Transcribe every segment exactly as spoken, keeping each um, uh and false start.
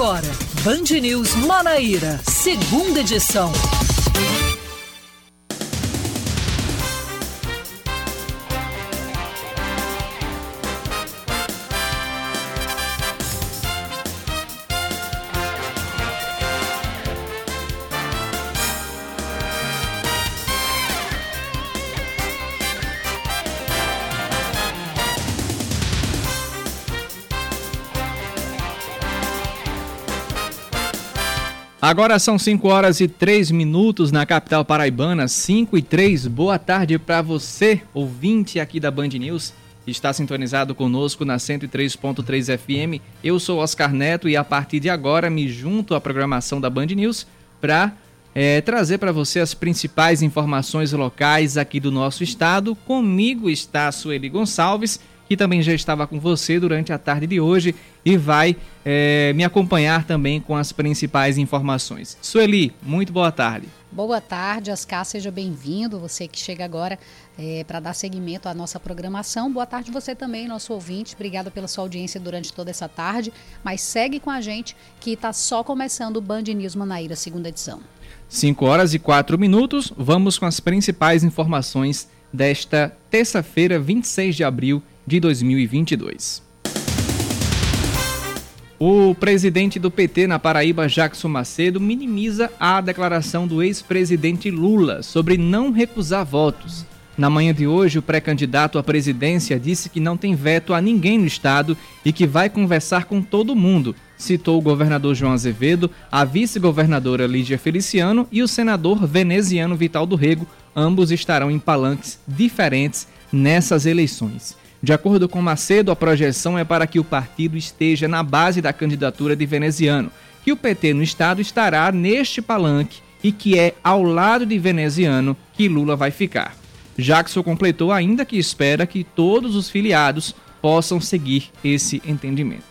Agora, Band News Manaíra, segunda edição. Agora são cinco horas e três minutos na capital paraibana, cinco e três. Boa tarde para você, ouvinte aqui da Band News, que está sintonizado conosco na cento e três ponto três F M. Eu sou Oscar Neto e a partir de agora me junto à programação da Band News para é, trazer para você as principais informações locais aqui do nosso estado. Comigo está a Sueli Gonçalves, que também já estava com você durante a tarde de hoje e vai é, me acompanhar também com as principais informações. Sueli, muito boa tarde. Boa tarde, Oscar, seja bem-vindo, você que chega agora é, para dar seguimento à nossa programação. Boa tarde você também, nosso ouvinte, obrigada pela sua audiência durante toda essa tarde, mas segue com a gente que está só começando o Band News Manaíra, segunda edição. cinco horas e quatro minutos, vamos com as principais informações desta terça-feira, vinte e seis de abril de dois mil e vinte e dois. O presidente do P T na Paraíba, Jackson Macedo, minimiza a declaração do ex-presidente Lula sobre não recusar votos. Na manhã de hoje, o pré-candidato à presidência disse que não tem veto a ninguém no estado e que vai conversar com todo mundo. Citou o governador João Azevedo, a vice-governadora Lígia Feliciano e o senador Veneziano Vital do Rego. Ambos estarão em palanques diferentes nessas eleições. De acordo com Macedo, a projeção é para que o partido esteja na base da candidatura de Veneziano, que o P T no estado estará neste palanque e que é ao lado de Veneziano que Lula vai ficar. Jackson completou ainda que espera que todos os filiados possam seguir esse entendimento.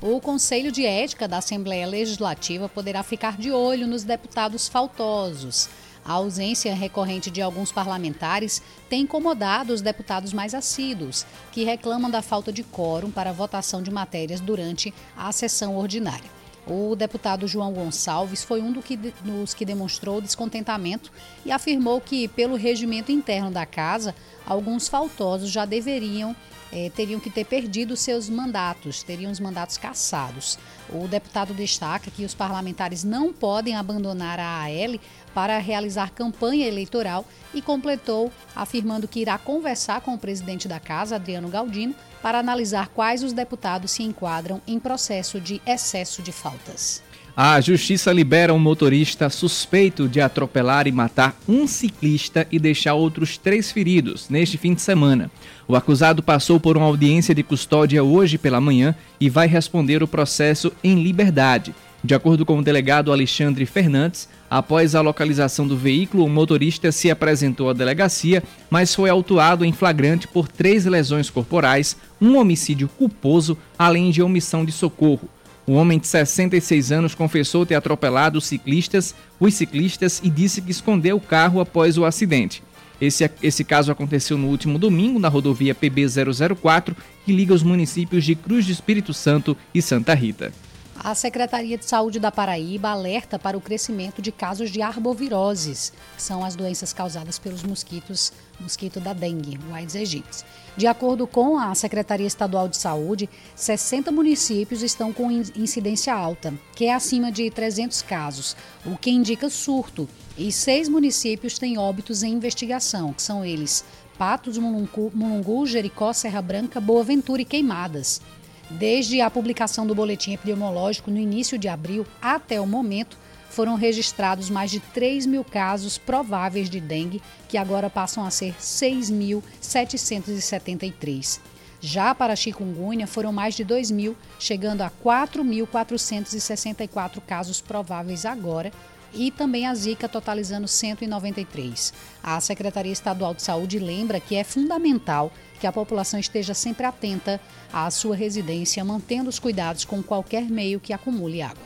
O Conselho de Ética da Assembleia Legislativa poderá ficar de olho nos deputados faltosos. A ausência recorrente de alguns parlamentares tem incomodado os deputados mais assíduos, que reclamam da falta de quórum para a votação de matérias durante a sessão ordinária. O deputado João Gonçalves foi um dos que demonstrou descontentamento e afirmou que, pelo regimento interno da Casa, alguns faltosos já deveriam Eh, teriam que ter perdido seus mandatos, teriam os mandatos cassados. O deputado destaca que os parlamentares não podem abandonar a AL para realizar campanha eleitoral e completou afirmando que irá conversar com o presidente da Casa, Adriano Galdino, para analisar quais os deputados se enquadram em processo de excesso de faltas. A Justiça libera um motorista suspeito de atropelar e matar um ciclista e deixar outros três feridos neste fim de semana. O acusado passou por uma audiência de custódia hoje pela manhã e vai responder o processo em liberdade. De acordo com o delegado Alexandre Fernandes, após a localização do veículo, o motorista se apresentou à delegacia, mas foi autuado em flagrante por três lesões corporais, um homicídio culposo, além de omissão de socorro. O homem de sessenta e seis anos confessou ter atropelado os ciclistas, os ciclistas e disse que escondeu o carro após o acidente. Esse, esse caso aconteceu no último domingo na rodovia P B zero zero quatro, que liga os municípios de Cruz do Espírito Santo e Santa Rita. A Secretaria de Saúde da Paraíba alerta para o crescimento de casos de arboviroses, que são as doenças causadas pelos mosquitos, mosquito da dengue, o Aedes aegypti. De acordo com a Secretaria Estadual de Saúde, sessenta municípios estão com incidência alta, que é acima de trezentos casos, o que indica surto, e seis municípios têm óbitos em investigação, que são eles Patos, Mulungu, Mulungu, Jericó, Serra Branca, Boa Ventura e Queimadas. Desde a publicação do boletim epidemiológico no início de abril até o momento, foram registrados mais de três mil casos prováveis de dengue, que agora passam a ser seis mil setecentos e setenta e três. Já para a chikungunya, foram mais de dois mil, chegando a quatro mil quatrocentos e sessenta e quatro casos prováveis agora, e também a Zika, totalizando cento e noventa e três. A Secretaria Estadual de Saúde lembra que é fundamental que a população esteja sempre atenta à sua residência, mantendo os cuidados com qualquer meio que acumule água.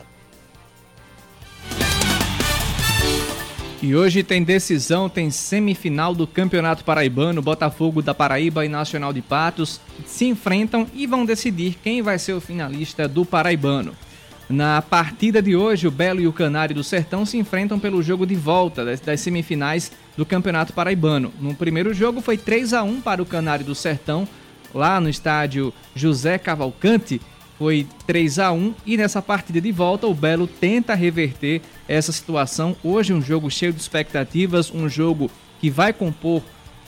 E hoje tem decisão, tem semifinal do Campeonato Paraibano. Botafogo da Paraíba e Nacional de Patos se enfrentam e vão decidir quem vai ser o finalista do Paraibano. Na partida de hoje, o Belo e o Canário do Sertão se enfrentam pelo jogo de volta das, das semifinais do Campeonato Paraibano. No primeiro jogo foi três a um para o Canário do Sertão, lá no estádio José Cavalcante, foi três a um, e nessa partida de volta o Belo tenta reverter essa situação. Hoje um jogo cheio de expectativas, um jogo que vai compor,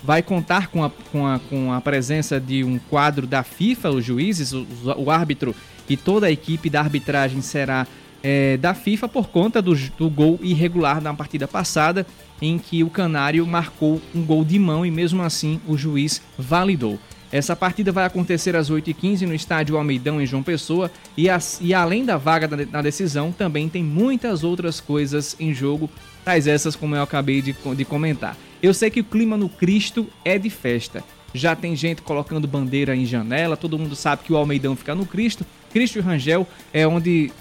vai contar com a, com a, com a presença de um quadro da FIFA, os juízes, o, o árbitro e toda a equipe da arbitragem será é, da FIFA por conta do, do gol irregular na partida passada, em que o Canário marcou um gol de mão e mesmo assim o juiz validou. Essa partida vai acontecer às oito e quinze no estádio Almeidão, em João Pessoa, e, as, e além da vaga na, na decisão, também tem muitas outras coisas em jogo, tais essas como eu acabei de, de comentar. Eu sei que o clima no Cristo é de festa. Já tem gente colocando bandeira em janela, todo mundo sabe que o Almeidão fica no Cristo. Cristo e Rangel é onde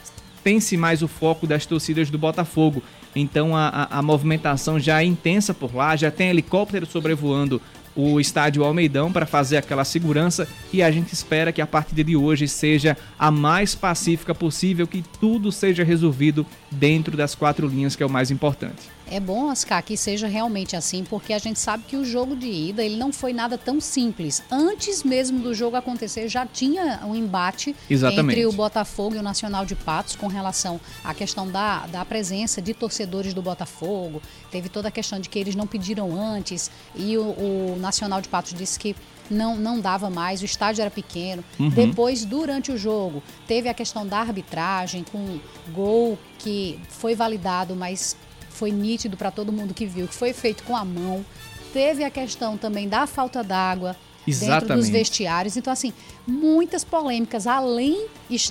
tem-se mais o foco das torcidas do Botafogo. Então a, a, a movimentação já é intensa por lá, já tem helicóptero sobrevoando o estádio Almeidão para fazer aquela segurança, e a gente espera que a partida de hoje seja a mais pacífica possível, que tudo seja resolvido dentro das quatro linhas, que é o mais importante. É bom, Oscar, que seja realmente assim, porque a gente sabe que o jogo de ida ele não foi nada tão simples. Antes mesmo do jogo acontecer, já tinha um embate Exatamente. entre o Botafogo e o Nacional de Patos com relação à questão da, da presença de torcedores do Botafogo. Teve toda a questão de que eles não pediram antes, e o, o Nacional de Patos disse que não, não dava mais, o estádio era pequeno. Uhum. Depois, durante o jogo, teve a questão da arbitragem, com gol que foi validado, mas foi nítido para todo mundo que viu, que foi feito com a mão. Teve a questão também da falta d'água Exatamente. dentro dos vestiários. Então, assim, muitas polêmicas, além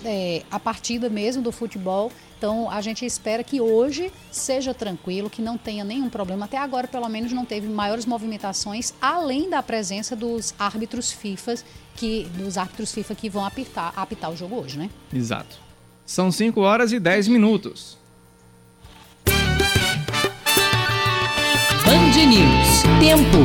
é, a partida mesmo do futebol. Então, a gente espera que hoje seja tranquilo, que não tenha nenhum problema. Até agora, pelo menos, não teve maiores movimentações, além da presença dos árbitros FIFA, que, dos árbitros FIFA que vão apitar, apitar o jogo hoje, né? Exato. São cinco horas e dez minutos. Band News. Tempo.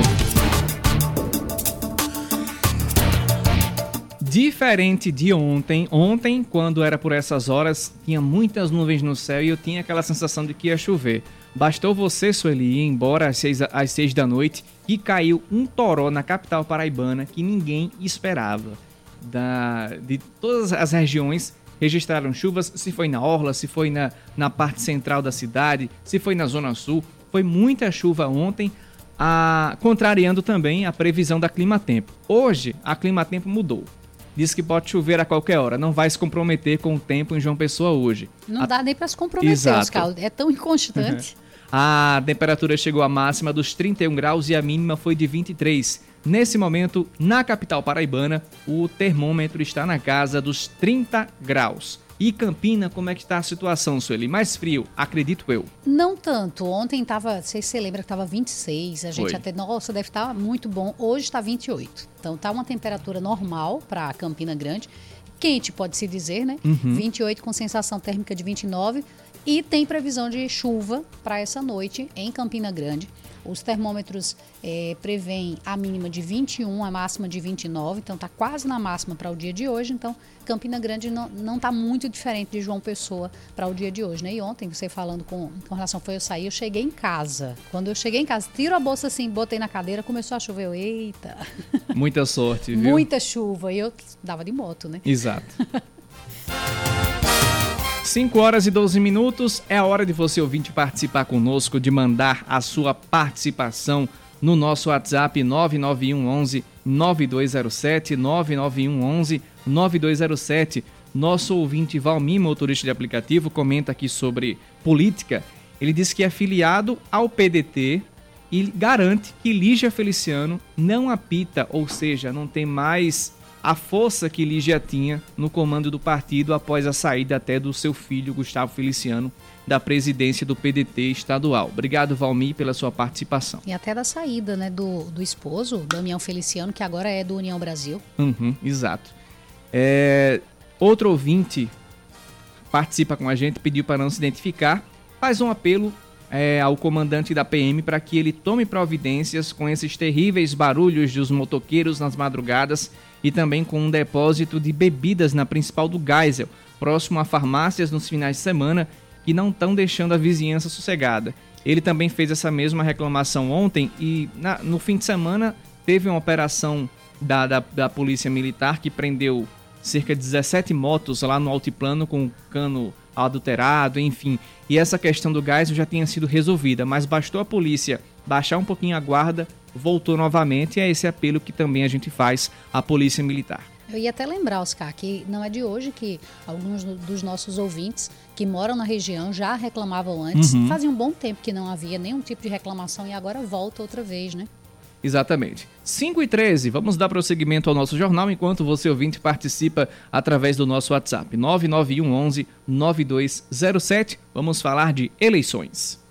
Diferente de ontem, ontem, quando era por essas horas, tinha muitas nuvens no céu e eu tinha aquela sensação de que ia chover. Bastou você, Sueli, ir embora às seis, às seis da noite, e caiu um toró na capital paraibana que ninguém esperava. Da, de todas as regiões registraram chuvas, se foi na orla, se foi na, na parte central da cidade, se foi na zona sul. Foi muita chuva ontem, a, contrariando também a previsão da Climatempo. Hoje, a Climatempo mudou. Diz que pode chover a qualquer hora, não vai se comprometer com o tempo em João Pessoa hoje. Não a... dá nem para se comprometer, Oscar, é tão inconstante. A temperatura chegou à máxima dos trinta e um graus e a mínima foi de vinte e três. Nesse momento, na capital paraibana, o termômetro está na casa dos trinta graus. E Campina, como é que está a situação, Sueli? Mais frio, acredito eu. Não tanto. Ontem estava, vocês se lembram que estava vinte e seis, a gente Foi. até, nossa, deve estar tá muito bom. Hoje está vinte e oito. Então está uma temperatura normal para Campina Grande. Quente, pode-se dizer, né? Uhum. vinte e oito com sensação térmica de vinte e nove. E tem previsão de chuva para essa noite em Campina Grande. Os termômetros é, prevêem a mínima de vinte e um, a máxima de vinte e nove, então está quase na máxima para o dia de hoje. Então, Campina Grande não está muito diferente de João Pessoa para o dia de hoje, né? E ontem, você falando com, com relação foi eu sair, eu cheguei em casa. Quando eu cheguei em casa, tiro a bolsa assim, botei na cadeira, começou a chover. Eu, eita! Muita sorte, viu? Muita chuva. E eu dava de moto, né? Exato. cinco horas e doze minutos, é a hora de você, ouvinte, participar conosco, de mandar a sua participação no nosso WhatsApp nove nove um um um nove dois zero sete, nove nove um um um nove dois zero sete. Nosso ouvinte Valmima, motorista de aplicativo, comenta aqui sobre política. Ele diz que é filiado ao P D T e garante que Lígia Feliciano não apita, ou seja, não tem mais a força que Lígia tinha no comando do partido após a saída até do seu filho, Gustavo Feliciano, da presidência do P D T estadual. Obrigado, Valmir, pela sua participação. E até da saída, né, do, do esposo, Damião Feliciano, que agora é do União Brasil. Uhum, exato. É, outro ouvinte participa com a gente, pediu para não se identificar, faz um apelo é, ao comandante da P M para que ele tome providências com esses terríveis barulhos dos motoqueiros nas madrugadas, e também com um depósito de bebidas na principal do Geisel, próximo a farmácias nos finais de semana que não estão deixando a vizinhança sossegada. Ele também fez essa mesma reclamação ontem e na, no fim de semana teve uma operação da, da, da Polícia Militar que prendeu cerca de dezessete motos lá no altiplano com cano adulterado, enfim. E essa questão do gás já tinha sido resolvida, mas bastou a polícia baixar um pouquinho a guarda, voltou novamente e é esse apelo que também a gente faz à Polícia Militar. Eu ia até lembrar, Oscar, que não é de hoje que alguns dos nossos ouvintes que moram na região já reclamavam antes. Uhum. Fazia um bom tempo que não havia nenhum tipo de reclamação e agora volta outra vez, né? Exatamente. cinco e treze, vamos dar prosseguimento ao nosso jornal enquanto você, ouvinte, participa através do nosso WhatsApp. nove nove um um um nove dois zero sete. Vamos falar de eleições.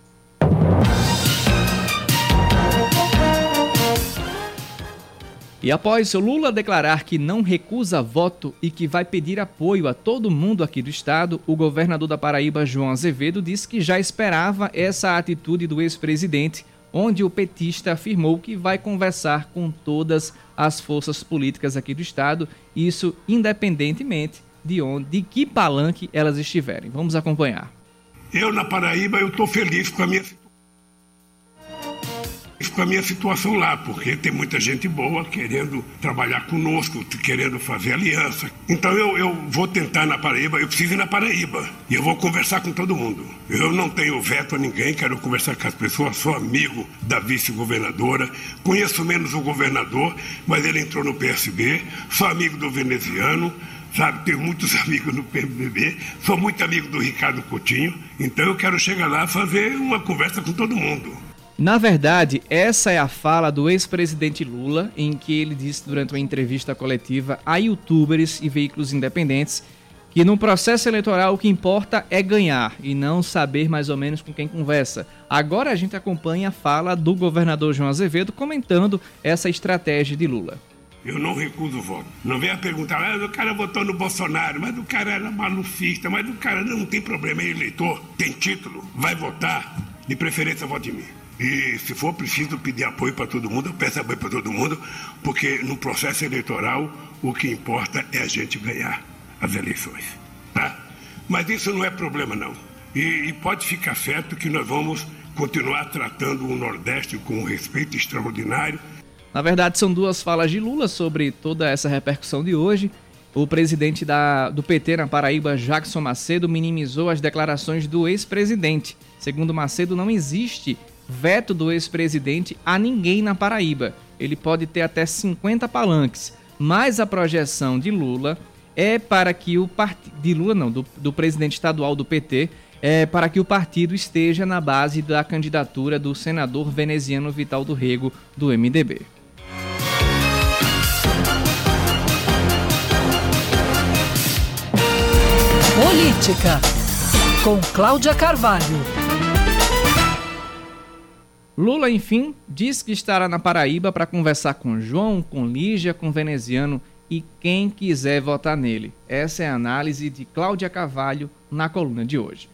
E após Lula declarar que não recusa voto e que vai pedir apoio a todo mundo aqui do estado, o governador da Paraíba, João Azevedo, disse que já esperava essa atitude do ex-presidente, onde o petista afirmou que vai conversar com todas as forças políticas aqui do estado, isso independentemente de onde, de que palanque elas estiverem. Vamos acompanhar. Eu, na Paraíba, eu estou feliz com a minha situação. com a minha situação lá, porque tem muita gente boa querendo trabalhar conosco, querendo fazer aliança. Então eu, eu vou tentar na Paraíba, eu preciso ir na Paraíba, e eu vou conversar com todo mundo. Eu não tenho veto a ninguém, quero conversar com as pessoas, sou amigo da vice-governadora, conheço menos o governador, mas ele entrou no P S B, sou amigo do Veneziano, sabe, tenho muitos amigos no P M D B, sou muito amigo do Ricardo Coutinho, então eu quero chegar lá e fazer uma conversa com todo mundo. Na verdade, essa é a fala do ex-presidente Lula, em que ele disse durante uma entrevista coletiva a youtubers e veículos independentes que no processo eleitoral o que importa é ganhar e não saber mais ou menos com quem conversa. Agora a gente acompanha a fala do governador João Azevedo comentando essa estratégia de Lula. Eu não recuso o voto. Não venha perguntar, ah, o cara votou no Bolsonaro, mas o cara era malufista, mas o cara não tem problema, é eleitor, tem título, vai votar, de preferência vote em mim. E se for preciso pedir apoio para todo mundo, eu peço apoio para todo mundo, porque no processo eleitoral o que importa é a gente ganhar as eleições, tá? Mas isso não é problema não, e, e pode ficar certo que nós vamos continuar tratando o Nordeste com um respeito extraordinário. Na verdade são duas falas de Lula sobre toda essa repercussão de hoje. O presidente da, do P T na Paraíba, Jackson Macedo, minimizou as declarações do ex-presidente. Segundo Macedo, não existe veto do ex-presidente a ninguém na Paraíba. Ele pode ter até cinquenta palanques, mas a projeção de Lula é para que o partido de Lula não, do, do presidente estadual do P T, é para que o partido esteja na base da candidatura do senador Veneziano Vital do Rego, do M D B. Política com Cláudia Carvalho. Lula, enfim, diz que estará na Paraíba para conversar com João, com Lígia, com Veneziano e quem quiser votar nele. Essa é a análise de Cláudia Carvalho na coluna de hoje.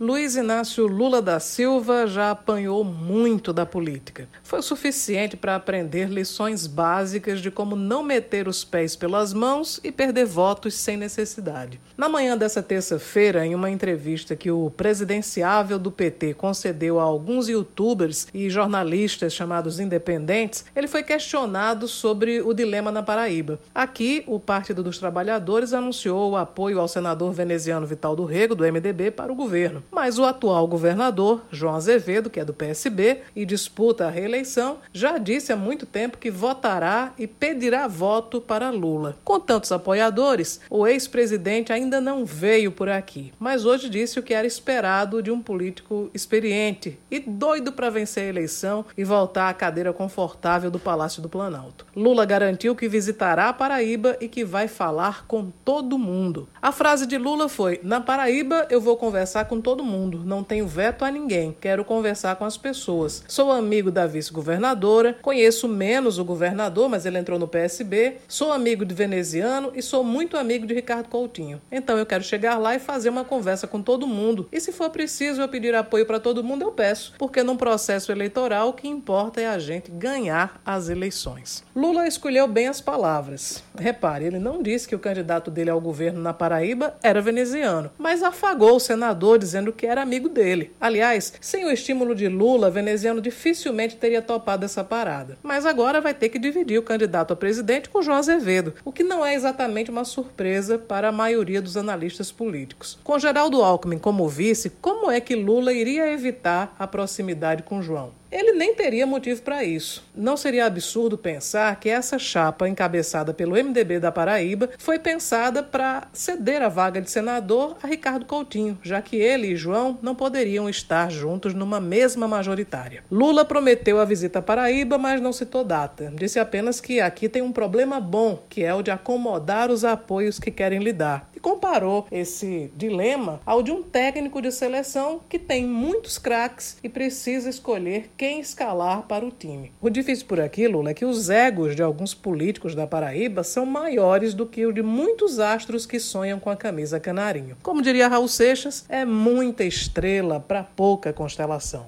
Luiz Inácio Lula da Silva já apanhou muito da política. Foi o suficiente para aprender lições básicas de como não meter os pés pelas mãos e perder votos sem necessidade. Na manhã dessa terça-feira, em uma entrevista que o presidenciável do P T concedeu a alguns youtubers e jornalistas chamados independentes, ele foi questionado sobre o dilema na Paraíba. Aqui, o Partido dos Trabalhadores anunciou o apoio ao senador Veneziano Vital do Rego, do M D B, para o governo. Mas o atual governador, João Azevedo, que é do P S B e disputa a reeleição, já disse há muito tempo que votará e pedirá voto para Lula. Com tantos apoiadores, o ex-presidente ainda não veio por aqui, mas hoje disse o que era esperado de um político experiente e doido para vencer a eleição e voltar à cadeira confortável do Palácio do Planalto. Lula garantiu que visitará a Paraíba e que vai falar com todo mundo. A frase de Lula foi: "Na Paraíba eu vou conversar com todo todo mundo, não tenho veto a ninguém, quero conversar com as pessoas. Sou amigo da vice-governadora, conheço menos o governador, mas ele entrou no P S B, sou amigo de Veneziano e sou muito amigo de Ricardo Coutinho. Então eu quero chegar lá e fazer uma conversa com todo mundo. E se for preciso eu pedir apoio para todo mundo, eu peço, porque num processo eleitoral o que importa é a gente ganhar as eleições. Lula escolheu bem as palavras. Repare, ele não disse que o candidato dele ao governo na Paraíba era veneziano, mas afagou o senador dizendo que era amigo dele. Aliás, sem o estímulo de Lula, Veneziano dificilmente teria topado essa parada. Mas agora vai ter que dividir o candidato a presidente com João Azevedo, o que não é exatamente uma surpresa para a maioria dos analistas políticos. Com Geraldo Alckmin como vice, como é que Lula iria evitar a proximidade com João? Ele nem teria motivo para isso. Não seria absurdo pensar que essa chapa encabeçada pelo M D B da Paraíba foi pensada para ceder a vaga de senador a Ricardo Coutinho, já que ele e João não poderiam estar juntos numa mesma majoritária. Lula prometeu a visita à Paraíba, mas não citou data. Disse apenas que aqui tem um problema bom, que é o de acomodar os apoios que querem lhe dar. E comparou esse dilema ao de um técnico de seleção que tem muitos craques e precisa escolher quem escalar para o time. O difícil por aqui, Lula, é que os egos de alguns políticos da Paraíba são maiores do que o de muitos astros que sonham com a camisa canarinho. Como diria Raul Seixas, é muita estrela para pouca constelação.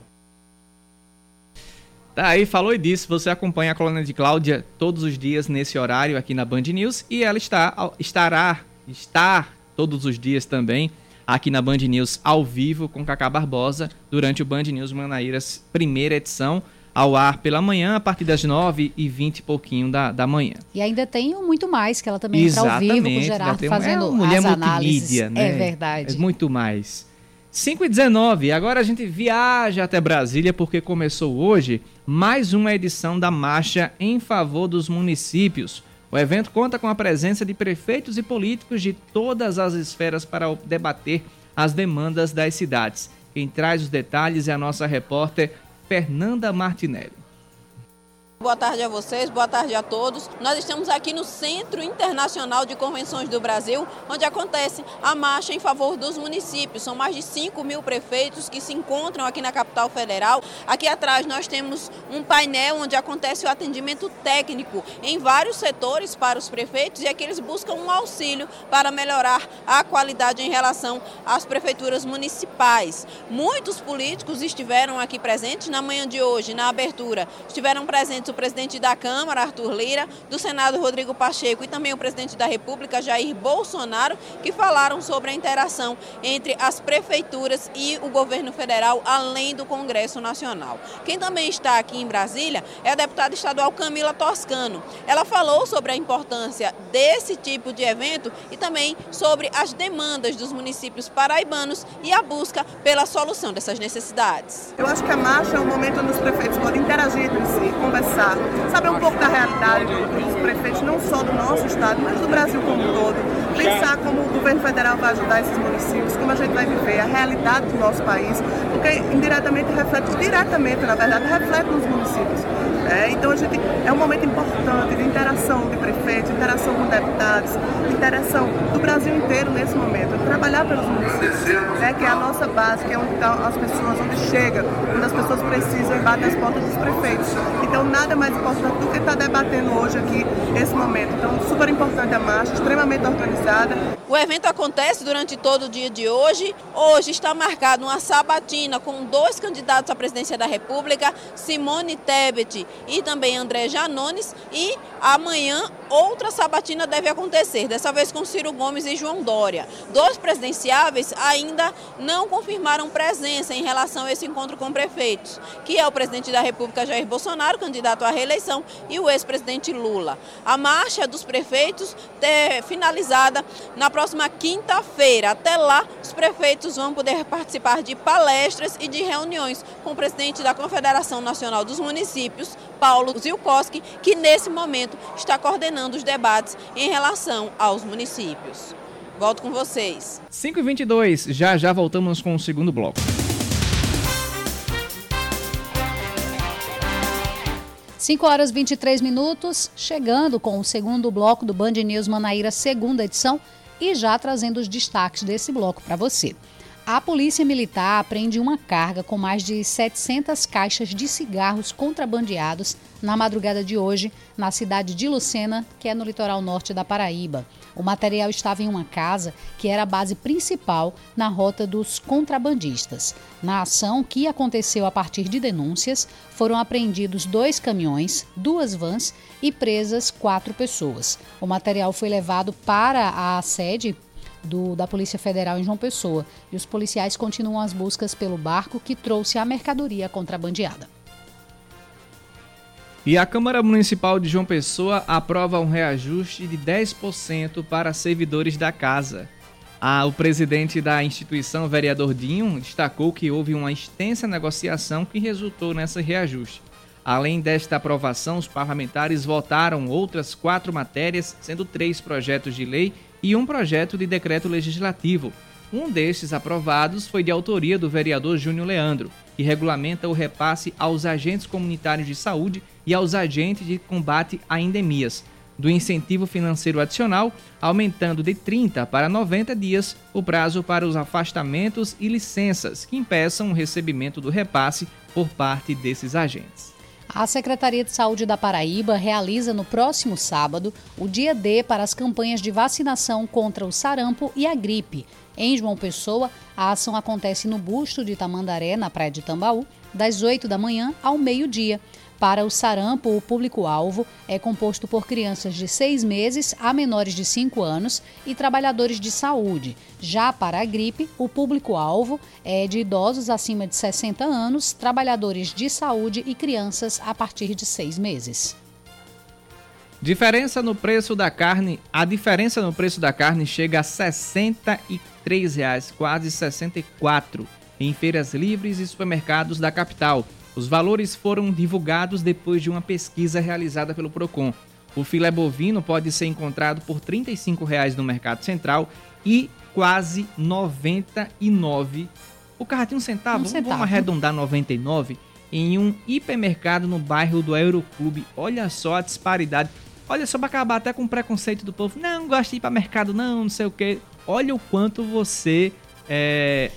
Tá aí, falou e disse, você acompanha a coluna de Cláudia todos os dias nesse horário aqui na Band News e ela está, estará, está todos os dias também aqui na Band News ao vivo com Cacá Barbosa, durante o Band News Manaíras, primeira edição, ao ar pela manhã, a partir das nove e vinte e pouquinho da, da manhã. E ainda tem muito mais, que ela também está ao vivo com o Gerardo fazendo uma, é mulher as análises. Né? É verdade. É muito mais. cinco e dezenove, agora a gente viaja até Brasília, porque começou hoje mais uma edição da Marcha em Favor dos Municípios. O evento conta com a presença de prefeitos e políticos de todas as esferas para debater as demandas das cidades. Quem traz os detalhes é a nossa repórter Fernanda Martinelli. Boa tarde a vocês, boa tarde a todos. Nós estamos aqui no Centro Internacional de Convenções do Brasil, onde acontece a marcha em favor dos municípios. São mais de cinco mil prefeitos que se encontram aqui na capital federal. Aqui atrás nós temos um painel onde acontece o atendimento técnico em vários setores para os prefeitos e aqui eles buscam um auxílio para melhorar a qualidade em relação às prefeituras municipais. Muitos políticos estiveram aqui presentes na manhã de hoje, na abertura. Estiveram presentes o presidente da Câmara, Arthur Lira, do Senado, Rodrigo Pacheco, e também o presidente da República, Jair Bolsonaro, que falaram sobre a interação entre as prefeituras e o governo federal, além do Congresso Nacional. Quem também está aqui em Brasília é a deputada estadual Camila Toscano. Ela falou sobre a importância desse tipo de evento e também sobre as demandas dos municípios paraibanos e a busca pela solução dessas necessidades. Eu acho que a marcha é um momento onde os prefeitos podem interagir entre si, conversar, saber um pouco da realidade dos prefeitos, não só do nosso estado, mas do Brasil como um todo. Pensar como o governo federal vai ajudar esses municípios, como a gente vai viver a realidade do nosso país, porque indiretamente reflete, diretamente, na verdade, reflete nos municípios. É, então a gente, é um momento importante de interação de prefeitos, interação com deputados, interação do Brasil inteiro nesse momento, de trabalhar pelos municípios, né, que é a nossa base, que é onde estão as pessoas, onde chega, onde as pessoas precisam e batem as portas dos prefeitos. Então nada mais importante do que está debatendo hoje aqui, esse momento. Então super importante a marcha, extremamente organizada. O evento acontece durante todo o dia de hoje. Hoje está marcado uma sabatina com dois candidatos à presidência da República, Simone Tebet e também André Janones, e amanhã outra sabatina deve acontecer, dessa vez com Ciro Gomes e João Dória. Dois presidenciáveis ainda não confirmaram presença em relação a esse encontro com prefeitos, que é o presidente da República Jair Bolsonaro, candidato à reeleição, e o ex-presidente Lula. A marcha dos prefeitos é finalizada na próxima quinta-feira. Até lá, os prefeitos vão poder participar de palestras e de reuniões com o presidente da Confederação Nacional dos Municípios, Paulo Zilkowski, que nesse momento está coordenando os debates em relação aos municípios. Volto com vocês. cinco e vinte e dois, já já voltamos com o segundo bloco. cinco horas e vinte e três minutos, chegando com o segundo bloco do Band News Manaíra, segunda edição, e já trazendo os destaques desse bloco para você. A Polícia Militar apreende uma carga com mais de setecentas caixas de cigarros contrabandeados na madrugada de hoje, na cidade de Lucena, que é no litoral norte da Paraíba. O material estava em uma casa que era a base principal na rota dos contrabandistas. Na ação, que aconteceu a partir de denúncias, foram apreendidos dois caminhões, duas vans e presas quatro pessoas. O material foi levado para a sede Do, da Polícia Federal em João Pessoa, e os policiais continuam as buscas pelo barco que trouxe a mercadoria contrabandeada. E a Câmara Municipal de João Pessoa aprova um reajuste de dez por cento para servidores da casa. Ah, o presidente da instituição, vereador Dinho, destacou que houve uma extensa negociação que resultou nesse reajuste. Além desta aprovação, os parlamentares votaram outras quatro matérias, sendo três projetos de lei e um projeto de decreto legislativo. Um destes aprovados foi de autoria do vereador Júnior Leandro, que regulamenta o repasse aos agentes comunitários de saúde e aos agentes de combate a endemias, do incentivo financeiro adicional, aumentando de trinta para noventa dias o prazo para os afastamentos e licenças que impeçam o recebimento do repasse por parte desses agentes. A Secretaria de Saúde da Paraíba realiza no próximo sábado o dia D para as campanhas de vacinação contra o sarampo e a gripe. Em João Pessoa, a ação acontece no Busto de Tamandaré, na Praia de Tambaú, das oito da manhã ao meio-dia. Para o sarampo, o público-alvo é composto por crianças de seis meses a menores de cinco anos e trabalhadores de saúde. Já para a gripe, o público-alvo é de idosos acima de sessenta anos, trabalhadores de saúde e crianças a partir de seis meses. Diferença no preço da carne. A diferença no preço da carne chega a sessenta e três reais, quase sessenta e quatro reais, em feiras livres e supermercados da capital. Os valores foram divulgados depois de uma pesquisa realizada pelo Procon. O filé bovino pode ser encontrado por trinta e cinco reais no Mercado Central e quase noventa e nove reais. O carro tem um centavo, um centavo. Vamos arredondar noventa e nove reais em um hipermercado no bairro do Aeroclube. Olha só a disparidade. Olha só, para acabar até com o preconceito do povo. Não, não gosto de ir para mercado, não, não sei o quê. Olha o quanto você... É...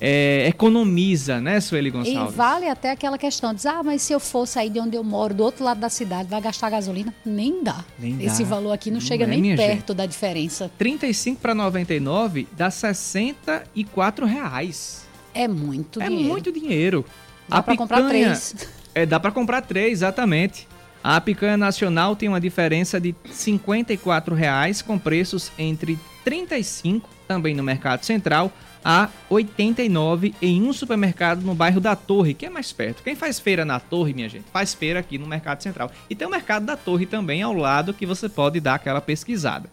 É, economiza, né, Sueli Gonçalves? E vale até aquela questão, diz, ah, mas se eu for sair de onde eu moro, do outro lado da cidade, vai gastar gasolina? Nem dá. Nem Esse dá. valor aqui não, não chega é, nem perto gente. da diferença. trinta e cinco para noventa e nove dá sessenta e quatro reais. É muito é dinheiro. É muito dinheiro. Dá para comprar três. É, dá para comprar três, exatamente. A picanha nacional tem uma diferença de cinquenta e quatro reais, com preços entre trinta e cinco reais, também no Mercado Central, a oitenta e nove reais em um supermercado no bairro da Torre, que é mais perto. Quem faz feira na Torre, minha gente, faz feira aqui no Mercado Central. E tem o Mercado da Torre também ao lado, que você pode dar aquela pesquisada.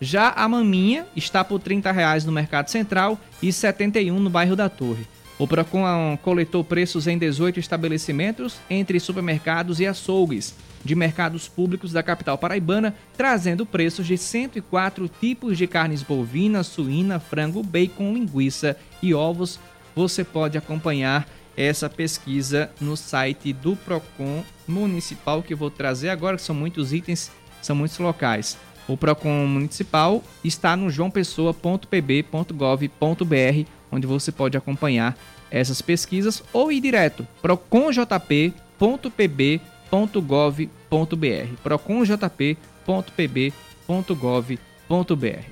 Já a maminha está por trinta reais no Mercado Central e setenta e um reais no bairro da Torre. O Procon coletou preços em dezoito estabelecimentos entre supermercados e açougues de mercados públicos da capital paraibana, trazendo preços de cento e quatro tipos de carnes bovina, suína, frango, bacon, linguiça e ovos. Você pode acompanhar essa pesquisa no site do Procon Municipal, que eu vou trazer agora, que são muitos itens, são muitos locais. O Procon Municipal está no joão pessoa ponto p b ponto gov ponto b r, onde você pode acompanhar essas pesquisas ou ir direto procon j p ponto p b ponto gov ponto b r, procon j p ponto p b ponto gov ponto b r.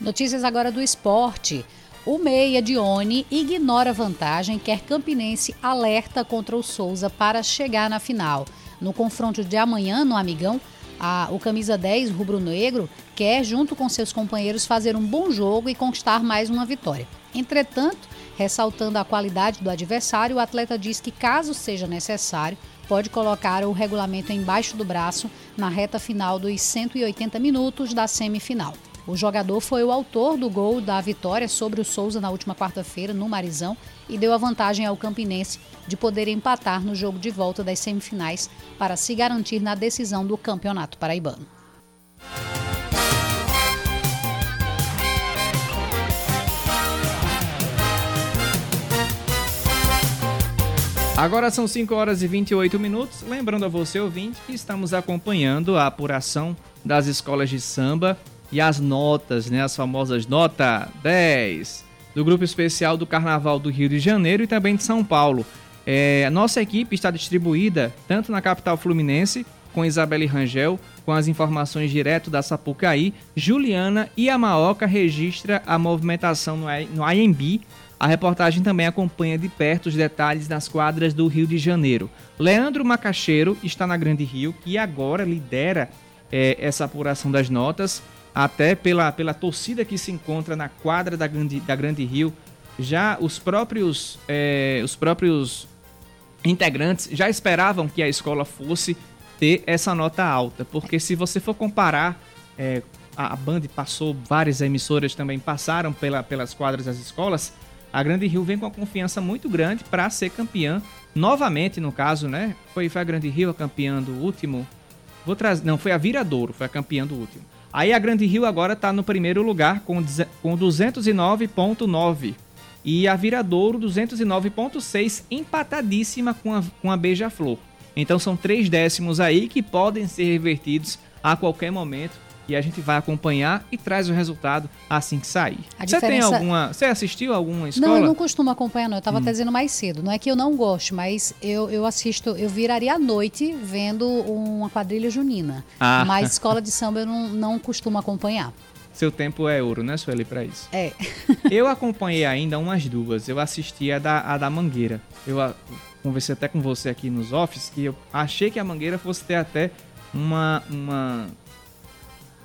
Notícias agora do esporte. O meia Dione ignora vantagem, quer campinense alerta contra o Souza para chegar na final. No confronto de amanhã no Amigão, a, o camisa dez rubro-negro quer, junto com seus companheiros, fazer um bom jogo e conquistar mais uma vitória. Entretanto, ressaltando a qualidade do adversário, o atleta diz que, caso seja necessário, pode colocar o regulamento embaixo do braço na reta final dos cento e oitenta minutos da semifinal. O jogador foi o autor do gol da vitória sobre o Souza na última quarta-feira, no Marizão, e deu a vantagem ao campinense de poder empatar no jogo de volta das semifinais para se garantir na decisão do Campeonato Paraibano. Agora são cinco horas e vinte e oito minutos. Lembrando a você, ouvinte, que estamos acompanhando a apuração das escolas de samba e as notas, né? As famosas nota dez, do Grupo Especial do Carnaval do Rio de Janeiro e também de São Paulo. É, a nossa equipe está distribuída tanto na capital fluminense, com Isabelle Rangel, com as informações direto da Sapucaí, Juliana e a Maoca registra a movimentação no A M B. A reportagem também acompanha de perto os detalhes nas quadras do Rio de Janeiro. Leandro Macaxeiro está na Grande Rio, que agora lidera é, essa apuração das notas, até pela, pela torcida que se encontra na quadra da Grande, da Grande Rio. Já os próprios, é, os próprios integrantes já esperavam que a escola fosse ter essa nota alta, porque se você for comparar... É, a, a Band passou, várias emissoras também passaram pela, pelas quadras das escolas. A Grande Rio vem com uma confiança muito grande para ser campeã novamente, no caso, né? Foi, foi a Grande Rio a campeã do último. Vou trazer, não, foi a Viradouro, foi a campeã do último. Aí a Grande Rio agora está no primeiro lugar com, com duzentos e nove vírgula nove e a Viradouro duzentos e nove vírgula seis, empatadíssima com a, com a Beija-Flor. Então são três décimos aí que podem ser revertidos a qualquer momento. E a gente vai acompanhar e traz o resultado assim que sair. A você diferença... tem alguma... Você assistiu alguma escola? Não, eu não costumo acompanhar, não. Eu estava hum. até dizendo mais cedo. Não é que eu não gosto, mas eu, eu assisto... Eu viraria à noite vendo uma quadrilha junina. Ah. Mas escola de samba eu não, não costumo acompanhar. Seu tempo é ouro, né, Sueli, para isso? É. Eu acompanhei ainda umas duas. Eu assisti a da, a da Mangueira. Eu a... conversei até com você aqui nos office que eu achei que a Mangueira fosse ter até uma... uma...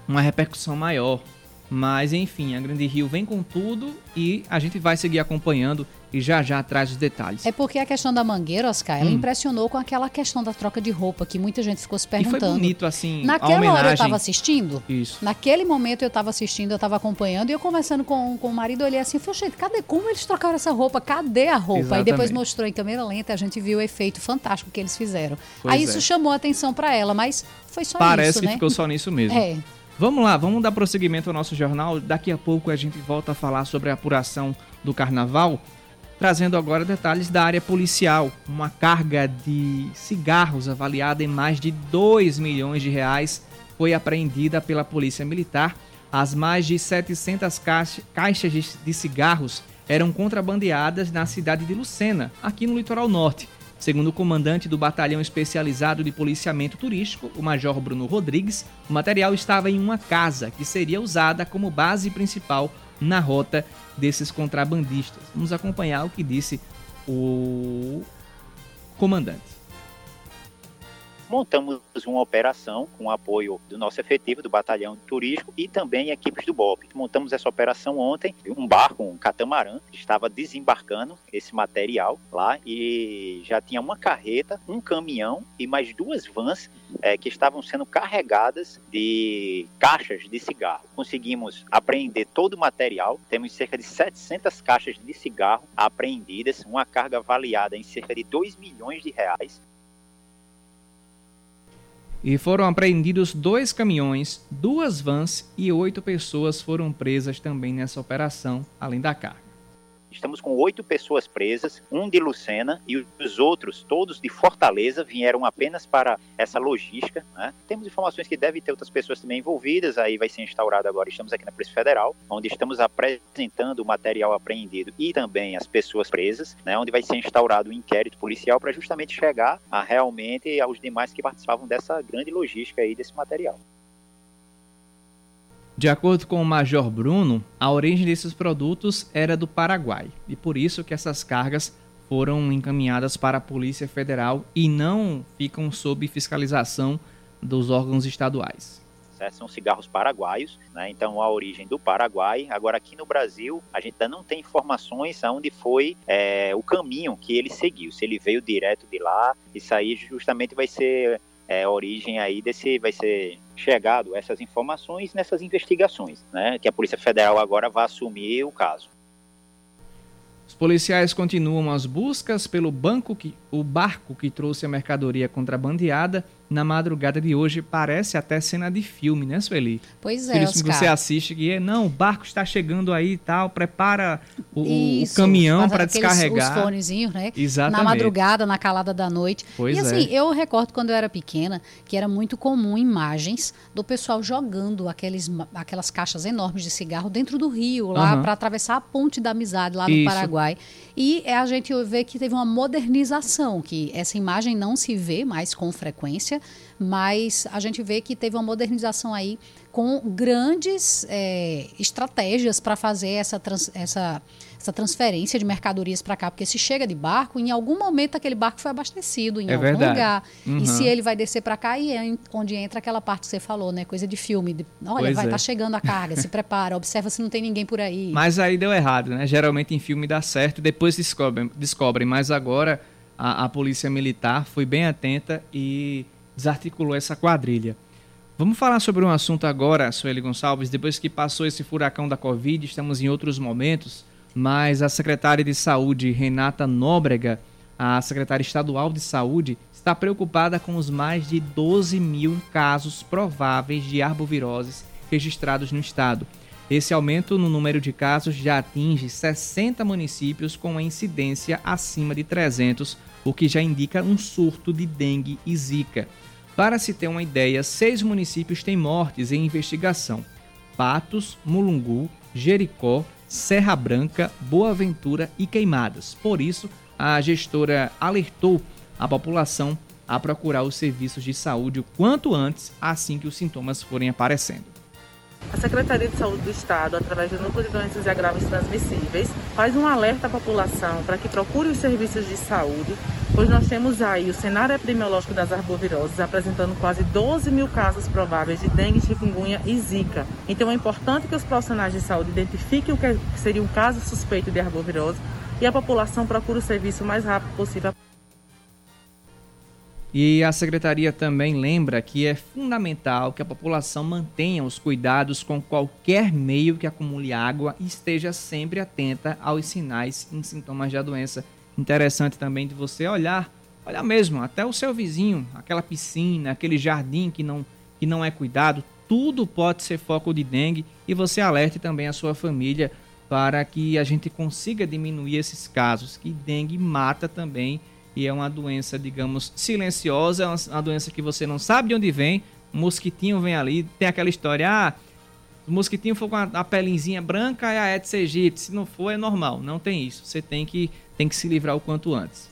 uma repercussão maior, mas enfim, a Grande Rio vem com tudo e a gente vai seguir acompanhando e já já traz os detalhes. É porque a questão da Mangueira, Oscar, ela hum. impressionou com aquela questão da troca de roupa que muita gente ficou se perguntando. E foi bonito, assim, naquela a homenagem. Hora eu estava assistindo, Isso. naquele momento eu estava assistindo, eu estava acompanhando e eu conversando com, com o marido, eu olhei assim, falei, gente, cadê, como eles trocaram essa roupa? Cadê a roupa? Exatamente. E depois mostrou em câmera lenta, a gente viu o efeito fantástico que eles fizeram. Pois Aí é. Isso chamou a atenção para ela, mas foi só Parece isso, Parece que né? ficou só nisso mesmo. É. Vamos lá, vamos dar prosseguimento ao nosso jornal. Daqui a pouco a gente volta a falar sobre a apuração do Carnaval, trazendo agora detalhes da área policial. Uma carga de cigarros avaliada em mais de dois milhões de reais foi apreendida pela Polícia Militar. As mais de setecentas caixas de cigarros eram contrabandeadas na cidade de Lucena, aqui no litoral norte. Segundo o comandante do Batalhão Especializado de Policiamento Turístico, o Major Bruno Rodrigues, o material estava em uma casa que seria usada como base principal na rota desses contrabandistas. Vamos acompanhar o que disse o comandante. Montamos uma operação com o apoio do nosso efetivo, do Batalhão Turístico e também equipes do B O P. Montamos essa operação ontem. Um barco, um catamarã, estava desembarcando esse material lá e já tinha uma carreta, um caminhão e mais duas vans é, que estavam sendo carregadas de caixas de cigarro. Conseguimos apreender todo o material. Temos cerca de setecentas caixas de cigarro apreendidas, uma carga avaliada em cerca de dois milhões de reais. E foram apreendidos dois caminhões, duas vans e oito pessoas foram presas também nessa operação, além da carga. Estamos com oito pessoas presas, um de Lucena e os outros, todos de Fortaleza, vieram apenas para essa logística, né? Temos informações que deve ter outras pessoas também envolvidas, aí vai ser instaurado agora, estamos aqui na Polícia Federal, onde estamos apresentando o material apreendido e também as pessoas presas, né? Onde vai ser instaurado o inquérito policial para justamente chegar a realmente aos demais que participavam dessa grande logística aí desse material. De acordo com o Major Bruno, a origem desses produtos era do Paraguai e por isso que essas cargas foram encaminhadas para a Polícia Federal e não ficam sob fiscalização dos órgãos estaduais. São cigarros paraguaios, né? Então a origem do Paraguai. Agora aqui no Brasil a gente ainda não tem informações aonde foi é, o caminho que ele seguiu, se ele veio direto de lá. Isso aí justamente vai ser... É, a origem aí desse, vai ser chegado essas informações nessas investigações, né, que a Polícia Federal agora vai assumir o caso. Os policiais continuam as buscas pelo banco que, o barco que trouxe a mercadoria contrabandeada na madrugada de hoje. Parece até cena de filme, né, Sueli? Pois é, Oscar. Que você assiste que é, não, o barco está chegando aí e tal, prepara o, Isso, o caminhão para descarregar. Os fonezinhos, né? Exatamente. Na madrugada, na calada da noite. Pois e assim, é. eu recordo quando eu era pequena que era muito comum imagens do pessoal jogando aqueles, aquelas caixas enormes de cigarro dentro do rio, lá uhum. para atravessar a ponte da amizade lá no Isso. Paraguai. E a gente vê que teve uma modernização, que essa imagem não se vê mais com frequência, mas a gente vê que teve uma modernização aí com grandes é, estratégias para fazer essa, trans, essa, essa transferência de mercadorias para cá, porque se chega de barco, em algum momento aquele barco foi abastecido em é algum verdade. lugar. Uhum. E se ele vai descer para cá, e é onde entra aquela parte que você falou, né? Coisa de filme. De, olha, pois vai estar é. tá chegando a carga, se prepara, observa se não tem ninguém por aí. Mas aí deu errado, né? Geralmente em filme dá certo, depois descobrem, descobrem. Mas agora a, a polícia militar foi bem atenta e desarticulou essa quadrilha. Vamos falar sobre um assunto agora, Sueli Gonçalves. Depois que passou esse furacão da Covid, estamos em outros momentos, mas a secretária de Saúde, Renata Nóbrega, a secretária estadual de Saúde, está preocupada com os mais de doze mil casos prováveis de arboviroses registrados no estado. Esse aumento no número de casos já atinge sessenta municípios com incidência acima de trezentos, o que já indica um surto de dengue e zika. Para se ter uma ideia, seis municípios têm mortes em investigação: Patos, Mulungu, Jericó, Serra Branca, Boa Ventura e Queimadas. Por isso, a gestora alertou a população a procurar os serviços de saúde o quanto antes, assim que os sintomas forem aparecendo. A Secretaria de Saúde do Estado, através do Núcleo de Doenças e Agravos Transmissíveis, faz um alerta à população para que procure os serviços de saúde, pois nós temos aí o cenário epidemiológico das arboviroses apresentando quase doze mil casos prováveis de dengue, chikungunya e zika. Então é importante que os profissionais de saúde identifiquem o que seria um caso suspeito de arbovirose e a população procure o serviço o mais rápido possível. E a Secretaria também lembra que é fundamental que a população mantenha os cuidados com qualquer meio que acumule água e esteja sempre atenta aos sinais e sintomas da doença. Interessante também de você olhar, olhar mesmo, até o seu vizinho, aquela piscina, aquele jardim que não, que não é cuidado, tudo pode ser foco de dengue, e você alerte também a sua família para que a gente consiga diminuir esses casos, que dengue mata também. E é uma doença, digamos, silenciosa, é uma doença que você não sabe de onde vem. O mosquitinho vem ali, tem aquela história, ah, o mosquitinho foi com a, a pelinzinha branca e a Aedes aegypti. Se não for, é normal, não tem isso. Você tem que, tem que se livrar o quanto antes.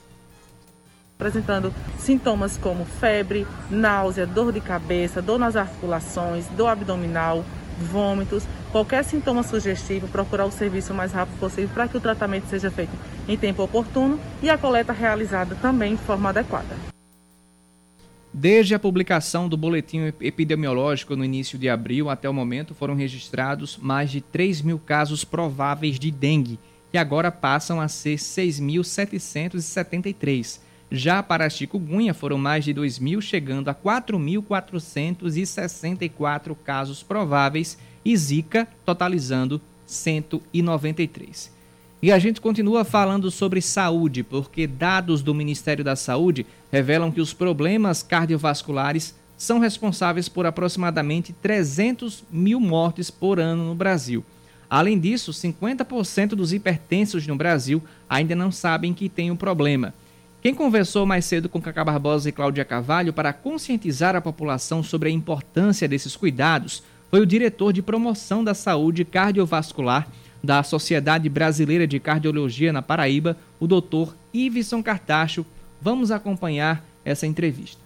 Apresentando sintomas como febre, náusea, dor de cabeça, dor nas articulações, dor abdominal, vômitos, qualquer sintoma sugestivo, procurar o serviço o mais rápido possível para que o tratamento seja feito em tempo oportuno e a coleta realizada também de forma adequada. Desde a publicação do boletim epidemiológico no início de abril até o momento, foram registrados mais de três mil casos prováveis de dengue, que agora passam a ser seis mil setecentos e setenta e três. Já para a chikungunya foram mais de dois mil, chegando a quatro mil quatrocentos e sessenta e quatro casos prováveis, e zika totalizando cento e noventa e três. E a gente continua falando sobre saúde, porque dados do Ministério da Saúde revelam que os problemas cardiovasculares são responsáveis por aproximadamente trezentos mil mortes por ano no Brasil. Além disso, cinquenta por cento dos hipertensos no Brasil ainda não sabem que tem um problema. Quem conversou mais cedo com Cacá Barbosa e Cláudia Carvalho para conscientizar a população sobre a importância desses cuidados foi o diretor de promoção da saúde cardiovascular da Sociedade Brasileira de Cardiologia na Paraíba, o doutor Ivison Cartaxo. Vamos acompanhar essa entrevista.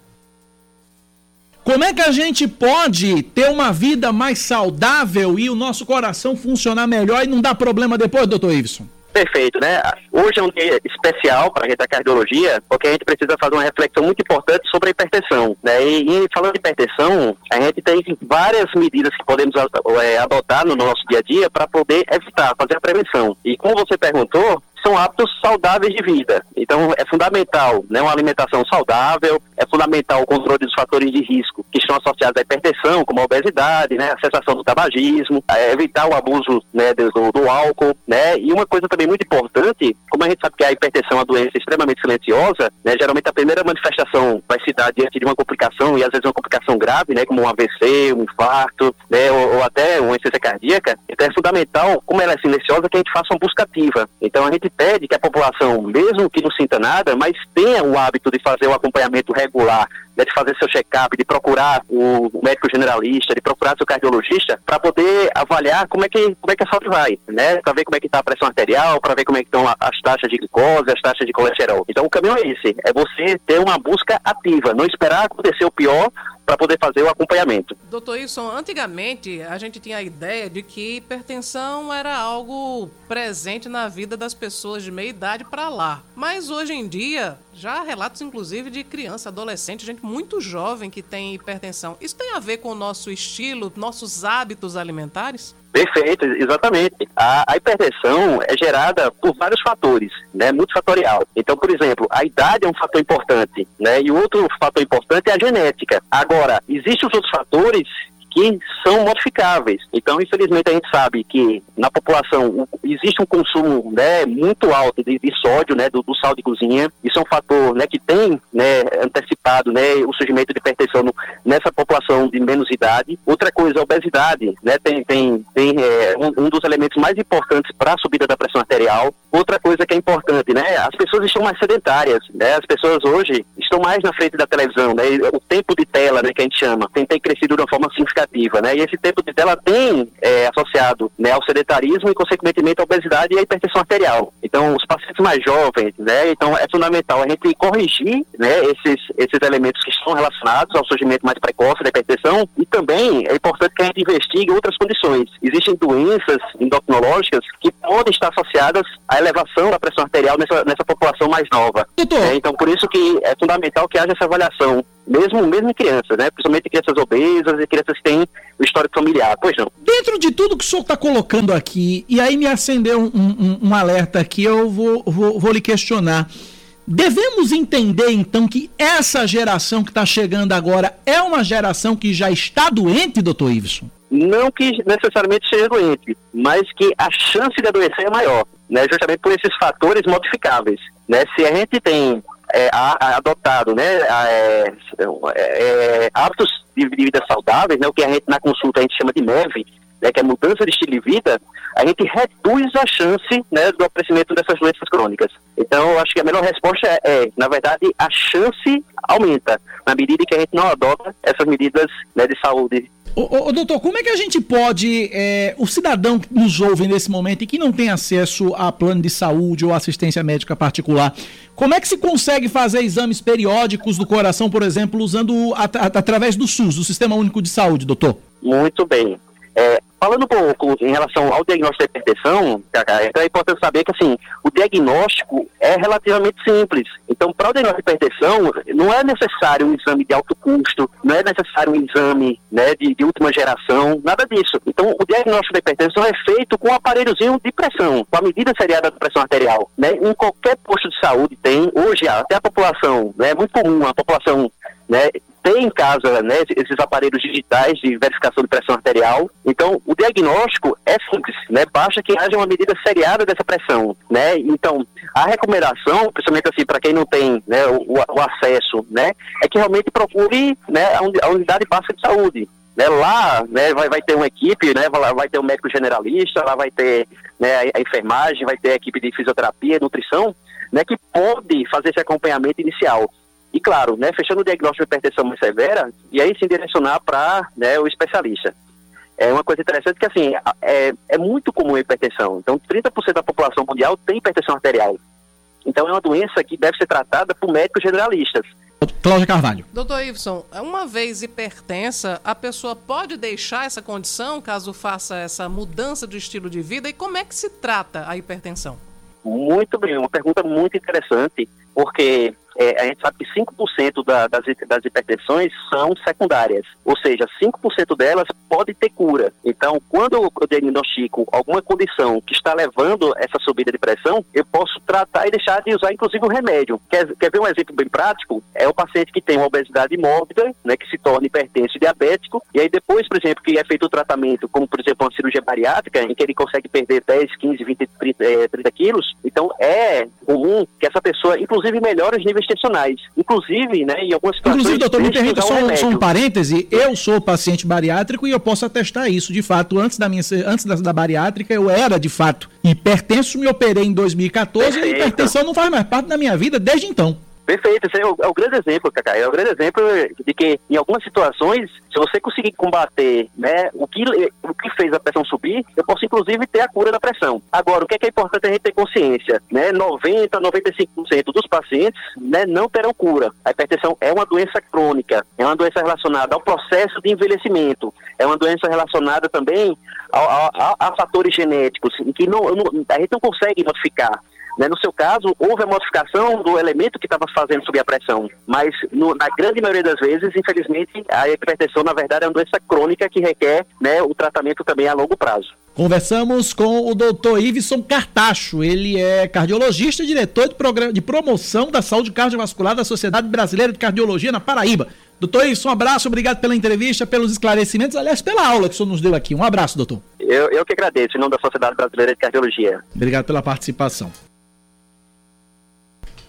Como é que a gente pode ter uma vida mais saudável e o nosso coração funcionar melhor e não dar problema depois, doutor Ivison? Perfeito, né? Hoje é um dia especial para a gente da cardiologia, porque a gente precisa fazer uma reflexão muito importante sobre a hipertensão, né? E, e falando de hipertensão, a gente tem várias medidas que podemos é, adotar no nosso dia a dia para poder evitar, fazer a prevenção. E como você perguntou, são hábitos saudáveis de vida. Então é fundamental, né, uma alimentação saudável, é fundamental o controle dos fatores de risco que estão associados à hipertensão, como a obesidade, né, a cessação do tabagismo, é, evitar o abuso, né, do, do álcool, né, e uma coisa também muito importante, como a gente sabe que a hipertensão é uma doença extremamente silenciosa, né, geralmente a primeira manifestação vai se dar diante de uma complicação, e às vezes uma complicação grave, né, como um A V C, um infarto, né, ou, ou até uma insuficiência cardíaca. Então é fundamental, como ela é silenciosa, que a gente faça uma busca ativa. Então a gente pede que a população, mesmo que não sinta nada, mas tenha o hábito de fazer o acompanhamento regular, né, de fazer seu check-up, de procurar o médico generalista, de procurar seu cardiologista, para poder avaliar como é que como é que a saúde vai, né? Para ver como é que está a pressão arterial, para ver como é que estão as taxas de glicose, as taxas de colesterol. Então o caminho é esse, é você ter uma busca ativa, não esperar acontecer o pior para poder fazer o acompanhamento. Doutor Wilson, antigamente a gente tinha a ideia de que hipertensão era algo presente na vida das pessoas de meia idade para lá. Mas hoje em dia, já há relatos inclusive de criança, adolescente, gente muito jovem que tem hipertensão. Isso tem a ver com o nosso estilo, nossos hábitos alimentares? Perfeito, exatamente. A, a hipertensão é gerada por vários fatores, né, multifatorial. Então, por exemplo, a idade é um fator importante, né, e outro fator importante é a genética. Agora, existem os outros fatores que são modificáveis. Então, infelizmente, a gente sabe que na população existe um consumo, né, muito alto de, de sódio, né, do, do sal de cozinha. Isso é um fator, né, que tem, né, antecipado, né, o surgimento de hipertensão no, nessa população de menos idade. Outra coisa, a obesidade, né, tem, tem, tem é, um, um dos elementos mais importantes para a subida da pressão arterial. Outra coisa que é importante, né, as pessoas estão mais sedentárias, né, as pessoas hoje estão mais na frente da televisão, né, o tempo de tela, né, que a gente chama, tem, tem crescido de uma forma significativa. Né? E esse tempo de tela tem é, associado, né, ao sedentarismo e, consequentemente, à obesidade e à hipertensão arterial. Então, os pacientes mais jovens, né, então é fundamental a gente corrigir, né, esses, esses elementos que estão relacionados ao surgimento mais precoce da hipertensão, e também é importante que a gente investigue outras condições. Existem doenças endocrinológicas que podem estar associadas à elevação da pressão arterial nessa, nessa população mais nova. É, então, por isso que é fundamental que haja essa avaliação. Mesmo, mesmo em crianças, né? Principalmente crianças obesas e crianças que têm o histórico familiar. Pois não. Dentro de tudo que o senhor está colocando aqui, e aí me acendeu um, um, um alerta aqui, eu vou, vou, vou lhe questionar. Devemos entender, então, que essa geração que está chegando agora é uma geração que já está doente, doutor Ivison? Não que necessariamente seja doente, mas que a chance de adoecer é maior, né? Justamente por esses fatores modificáveis, né? Se a gente tem... É, a, a, adotado, né, a, é, é, hábitos de vida saudáveis, né, o que a gente na consulta a gente chama de M E V, né, que é mudança de estilo de vida, a gente reduz a chance, né, do aparecimento dessas doenças crônicas. Então, eu acho que a melhor resposta é, é, na verdade, a chance aumenta na medida que a gente não adota essas medidas, né, de saúde. Ô, ô, doutor, como é que a gente pode, é, o cidadão que nos ouve nesse momento e que não tem acesso a plano de saúde ou assistência médica particular, como é que se consegue fazer exames periódicos do coração, por exemplo, usando at- at- através do SUS, do Sistema Único de Saúde, doutor? Muito bem. É, falando um pouco em relação ao diagnóstico da hipertensão, é importante saber que, assim, o diagnóstico é relativamente simples. Então, para o diagnóstico de hipertensão, não é necessário um exame de alto custo, não é necessário um exame, né, de, de última geração, nada disso. Então, o diagnóstico da hipertensão é feito com um aparelhozinho de pressão, com a medida seriada da pressão arterial, né? Em qualquer posto de saúde tem, hoje até a população, né, é muito comum a população, né, tem em casa, né, esses aparelhos digitais de verificação de pressão arterial. Então, o diagnóstico é simples, né, basta que haja uma medida seriada dessa pressão, né. Então, a recomendação, principalmente assim, para quem não tem, né, o, o acesso, né, é que realmente procure, né, a unidade básica de saúde. Né, lá, né, vai, vai ter uma equipe, né, vai ter um médico generalista, lá vai ter, né, a enfermagem, vai ter a equipe de fisioterapia, nutrição, né, que pode fazer esse acompanhamento inicial. E claro, né, fechando o diagnóstico de hipertensão mais severa, e aí se direcionar para, né, o especialista. É uma coisa interessante que, assim, é, é muito comum a hipertensão. Então, trinta por cento da população mundial tem hipertensão arterial. Então, é uma doença que deve ser tratada por médicos generalistas. Cláudia Carvalho. Doutor Ivison, uma vez hipertensa, a pessoa pode deixar essa condição caso faça essa mudança de estilo de vida? E como é que se trata a hipertensão? Muito bem, uma pergunta muito interessante, porque... é, a gente sabe que cinco por cento da, das, das hipertensões são secundárias, ou seja, cinco por cento delas pode ter cura. Então, quando eu diagnostico alguma condição que está levando essa subida de pressão, eu posso tratar e deixar de usar, inclusive, o remédio. Quer, quer ver um exemplo bem prático? É o paciente que tem uma obesidade mórbida, né, que se torna hipertenso e diabético, e aí depois, por exemplo, que é feito o tratamento, como, por exemplo, uma cirurgia bariátrica, em que ele consegue perder dez, quinze, vinte, trinta quilos, então é comum que essa pessoa, inclusive, melhore os níveis tensionais. Inclusive, né, em algumas situações... Inclusive, doutor, me permita só um, só um parêntese, eu sou paciente bariátrico e eu posso atestar isso, de fato, antes da minha, antes da, da bariátrica, eu era, de fato, hipertenso, me operei em dois mil e quatorze. Perfeito. E a hipertensão não faz mais parte da minha vida desde então. Perfeito, esse é o, é o grande exemplo, Cacá, é o grande exemplo de que em algumas situações, se você conseguir combater, né, o que, o que fez a pressão subir, eu posso inclusive ter a cura da pressão. Agora, o que é, que é importante a gente ter consciência? Né, noventa, noventa e cinco por cento dos pacientes, né, não terão cura. A hipertensão é uma doença crônica, é uma doença relacionada ao processo de envelhecimento, é uma doença relacionada também a, a, a, a fatores genéticos, em que não, não, a gente não consegue modificar. No seu caso, houve a modificação do elemento que estava fazendo subir a pressão, mas no, na grande maioria das vezes, infelizmente, a hipertensão, na verdade, é uma doença crônica que requer, né, o tratamento também a longo prazo. Conversamos com o doutor Ivison Cartaxo, ele é cardiologista e diretor de, programa, de promoção da saúde cardiovascular da Sociedade Brasileira de Cardiologia na Paraíba. Doutor Ivison, um abraço, obrigado pela entrevista, pelos esclarecimentos, aliás, pela aula que o senhor nos deu aqui. Um abraço, doutor. Eu, eu que agradeço, em nome da Sociedade Brasileira de Cardiologia. Obrigado pela participação.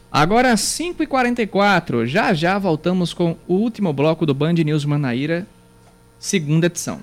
Agora cinco e quarenta e quatro, já já voltamos com o último bloco do Band News Manaíra, segunda edição.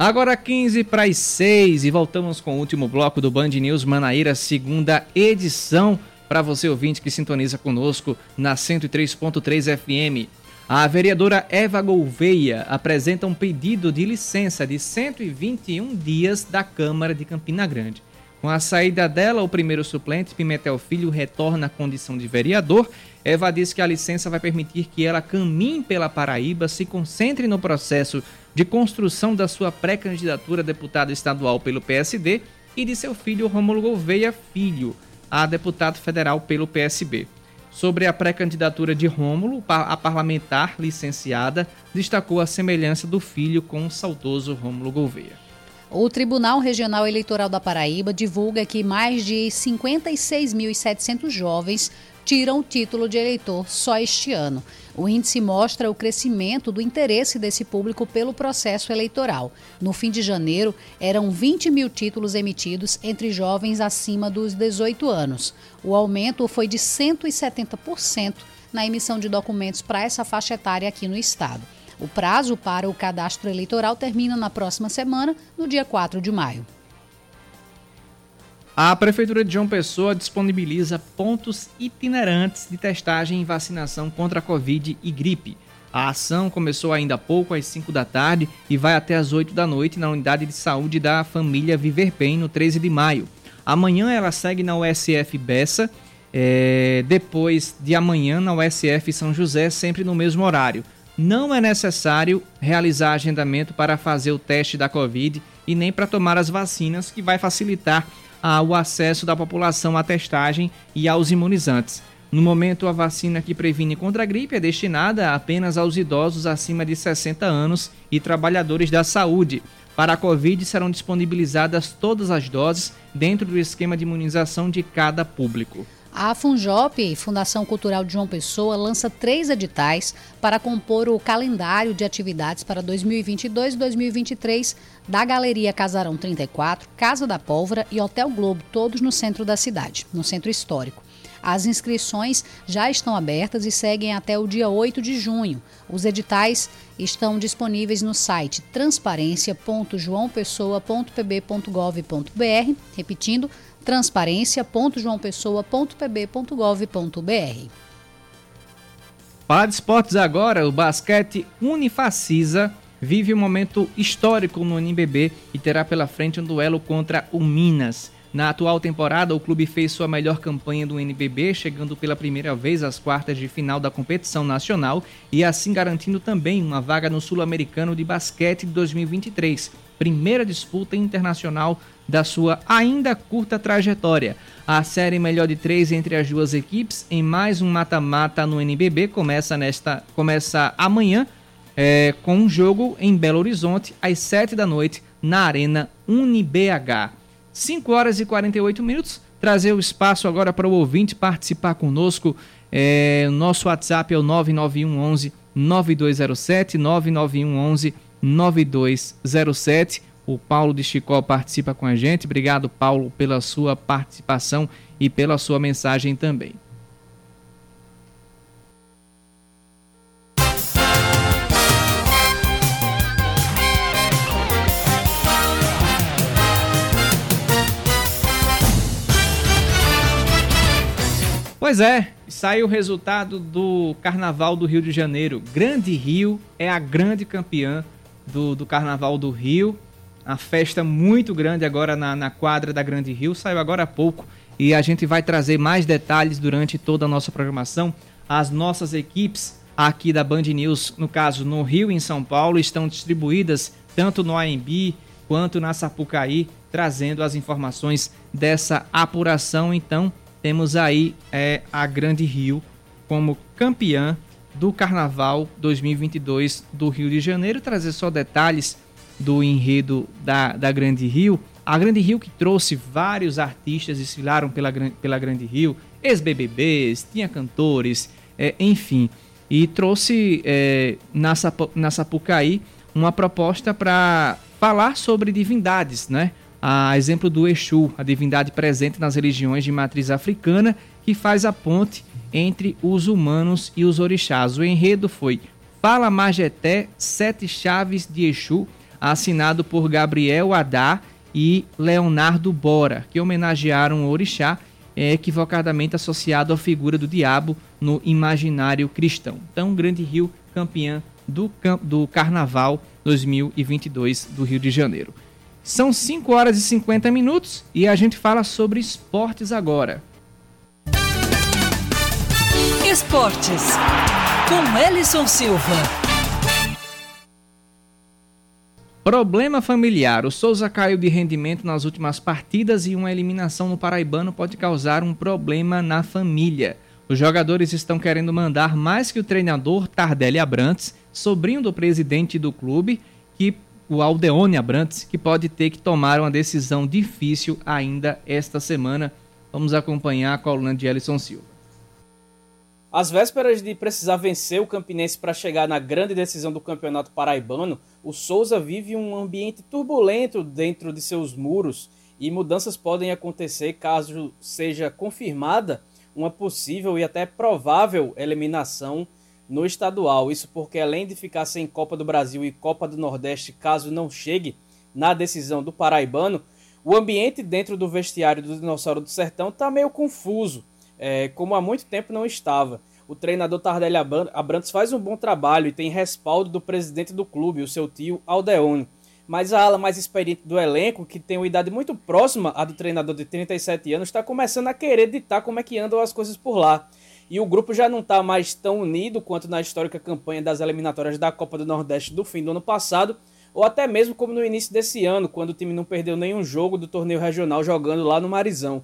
Agora quinze para as seis e voltamos com o último bloco do Band News Manaíra, segunda edição, para você ouvinte que sintoniza conosco na cento e três ponto três F M. A vereadora Eva Gouveia apresenta um pedido de licença de cento e vinte e um dias da Câmara de Campina Grande. Com a saída dela, o primeiro suplente, Pimentel Filho, retorna à condição de vereador. Eva diz que a licença vai permitir que ela caminhe pela Paraíba, se concentre no processo de construção da sua pré-candidatura a deputada estadual pelo P S D e de seu filho, Rômulo Gouveia Filho, a deputado federal pelo P S B. Sobre a pré-candidatura de Rômulo, a parlamentar licenciada destacou a semelhança do filho com o saudoso Rômulo Gouveia. O Tribunal Regional Eleitoral da Paraíba divulga que mais de cinquenta e seis mil e setecentos jovens tiram o título de eleitor só este ano. O índice mostra o crescimento do interesse desse público pelo processo eleitoral. No fim de janeiro, eram vinte mil títulos emitidos entre jovens acima dos dezoito anos. O aumento foi de cento e setenta por cento na emissão de documentos para essa faixa etária aqui no estado. O prazo para o cadastro eleitoral termina na próxima semana, no dia quatro de maio. A Prefeitura de João Pessoa disponibiliza pontos itinerantes de testagem e vacinação contra a Covid e gripe. A ação começou ainda há pouco, às cinco da tarde, e vai até às oito da noite na Unidade de Saúde da Família Viver Bem, no treze de maio. Amanhã ela segue na U S F Bessa, é, depois de amanhã na U S F São José, sempre no mesmo horário. Não é necessário realizar agendamento para fazer o teste da Covid e nem para tomar as vacinas, que vai facilitar ah, o acesso da população à testagem e aos imunizantes. No momento, a vacina que previne contra a gripe é destinada apenas aos idosos acima de sessenta anos e trabalhadores da saúde. Para a Covid, serão disponibilizadas todas as doses dentro do esquema de imunização de cada público. A FUNJOP, Fundação Cultural de João Pessoa, lança três editais para compor o calendário de atividades para dois mil e vinte e dois e dois mil e vinte e três da Galeria Casarão trinta e quatro, Casa da Pólvora e Hotel Globo, todos no centro da cidade, no centro histórico. As inscrições já estão abertas e seguem até o dia oito de junho. Os editais estão disponíveis no site transparência ponto joão pessoa ponto p b ponto gov ponto b r, repetindo, transparência ponto joão pessoa ponto p b ponto gov ponto b r. Para de esportes agora, o basquete Unifacisa vive um momento histórico no N B B e terá pela frente um duelo contra o Minas. Na atual temporada, o clube fez sua melhor campanha do N B B, chegando pela primeira vez às quartas de final da competição nacional e assim garantindo também uma vaga no Sul-Americano de Basquete de dois mil e vinte e três, primeira disputa internacional da sua ainda curta trajetória. A série melhor de três entre as duas equipes em mais um mata-mata no N B B começa, nesta, começa amanhã é, com um jogo em Belo Horizonte às sete da noite na Arena UniBH. cinco horas e quarenta e oito minutos, trazer o espaço agora para o ouvinte participar conosco. É, nosso WhatsApp é o nove nove um um um nove dois zero sete, nove nove um um um nove dois zero sete. O Paulo de Chicó participa com a gente. Obrigado, Paulo, pela sua participação e pela sua mensagem também. Pois é, saiu o resultado do Carnaval do Rio de Janeiro. Grande Rio é a grande campeã do, do Carnaval do Rio. A festa muito grande agora na, na quadra da Grande Rio. Saiu agora há pouco e a gente vai trazer mais detalhes durante toda a nossa programação. As nossas equipes aqui da Band News, no caso no Rio e em São Paulo, estão distribuídas tanto no A M B quanto na Sapucaí, trazendo as informações dessa apuração. Então, temos aí é, a Grande Rio como campeã do Carnaval dois mil e vinte e dois do Rio de Janeiro. Trazer só detalhes do enredo da, da Grande Rio. A Grande Rio que trouxe vários artistas, desfilaram pela, pela Grande Rio, ex-B B Bs, tinha cantores, é, enfim. E trouxe é, na, na Sapucaí uma proposta para falar sobre divindades, né? A exemplo do Exu, a divindade presente nas religiões de matriz africana, que faz a ponte entre os humanos e os orixás. O enredo foi Fala Majeté, Sete Chaves de Exu, assinado por Gabriel Haddad e Leonardo Bora, que homenagearam o orixá, é, equivocadamente associado à figura do diabo no imaginário cristão. Então, Grande Rio, campeã do, do Carnaval dois mil e vinte e dois do Rio de Janeiro. São cinco horas e cinquenta minutos e a gente fala sobre esportes agora. Esportes, com Ellison Silva. Problema familiar. O Souza caiu de rendimento nas últimas partidas e uma eliminação no Paraibano pode causar um problema na família. Os jogadores estão querendo mandar mais que o treinador Tardelli Abrantes, sobrinho do presidente do clube, que o Aldeone Abrantes, que pode ter que tomar uma decisão difícil ainda esta semana. Vamos acompanhar a coluna de Ellison Silva. Às vésperas de precisar vencer o Campinense para chegar na grande decisão do Campeonato Paraibano, o Souza vive um ambiente turbulento dentro de seus muros e mudanças podem acontecer caso seja confirmada uma possível e até provável eliminação no estadual, isso porque além de ficar sem Copa do Brasil e Copa do Nordeste caso não chegue na decisão do Paraibano, o ambiente dentro do vestiário do Dinossauro do Sertão está meio confuso, é, como há muito tempo não estava. O treinador Tardelli Abrantes faz um bom trabalho e tem respaldo do presidente do clube, o seu tio Aldeone, mas a ala mais experiente do elenco, que tem uma idade muito próxima à do treinador de trinta e sete anos, está começando a querer ditar como é que andam as coisas por lá. E o grupo já não está mais tão unido quanto na histórica campanha das eliminatórias da Copa do Nordeste do fim do ano passado, ou até mesmo como no início desse ano, quando o time não perdeu nenhum jogo do torneio regional jogando lá no Marizão.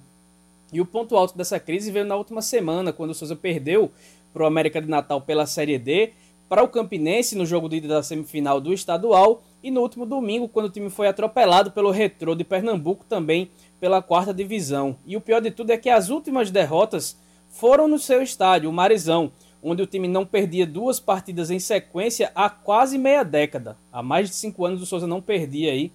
E o ponto alto dessa crise veio na última semana, quando o Souza perdeu para o América de Natal pela Série D, para o Campinense no jogo de ida da semifinal do estadual, e no último domingo, quando o time foi atropelado pelo Retrô de Pernambuco também pela quarta divisão. E o pior de tudo é que as últimas derrotas foram no seu estádio, o Marizão, onde o time não perdia duas partidas em sequência há quase meia década. Há mais de cinco anos o Souza não perdia aí,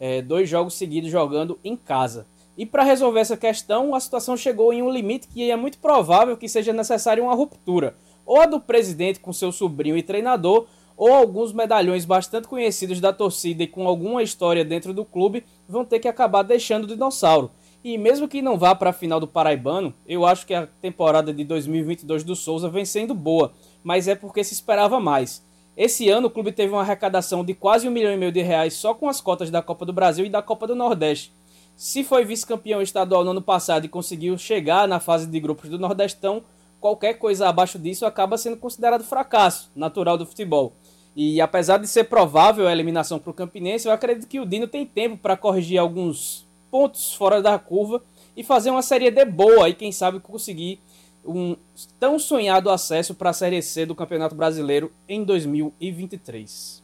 é, dois jogos seguidos jogando em casa. E para resolver essa questão, a situação chegou em um limite que é muito provável que seja necessária uma ruptura, ou a do presidente com seu sobrinho e treinador, ou alguns medalhões bastante conhecidos da torcida e com alguma história dentro do clube vão ter que acabar deixando o Dinossauro. E mesmo que não vá para a final do Paraibano, eu acho que a temporada de dois mil e vinte e dois do Souza vem sendo boa, mas é porque se esperava mais. Esse ano o clube teve uma arrecadação de quase um milhão e meio de reais só com as cotas da Copa do Brasil e da Copa do Nordeste. Se foi vice-campeão estadual no ano passado e conseguiu chegar na fase de grupos do Nordestão, qualquer coisa abaixo disso acaba sendo considerado fracasso natural do futebol. E apesar de ser provável a eliminação para o Campinense, eu acredito que o Dino tem tempo para corrigir alguns pontos fora da curva e fazer uma Série D boa e quem sabe conseguir um tão sonhado acesso para a Série C do Campeonato Brasileiro em dois mil e vinte e três.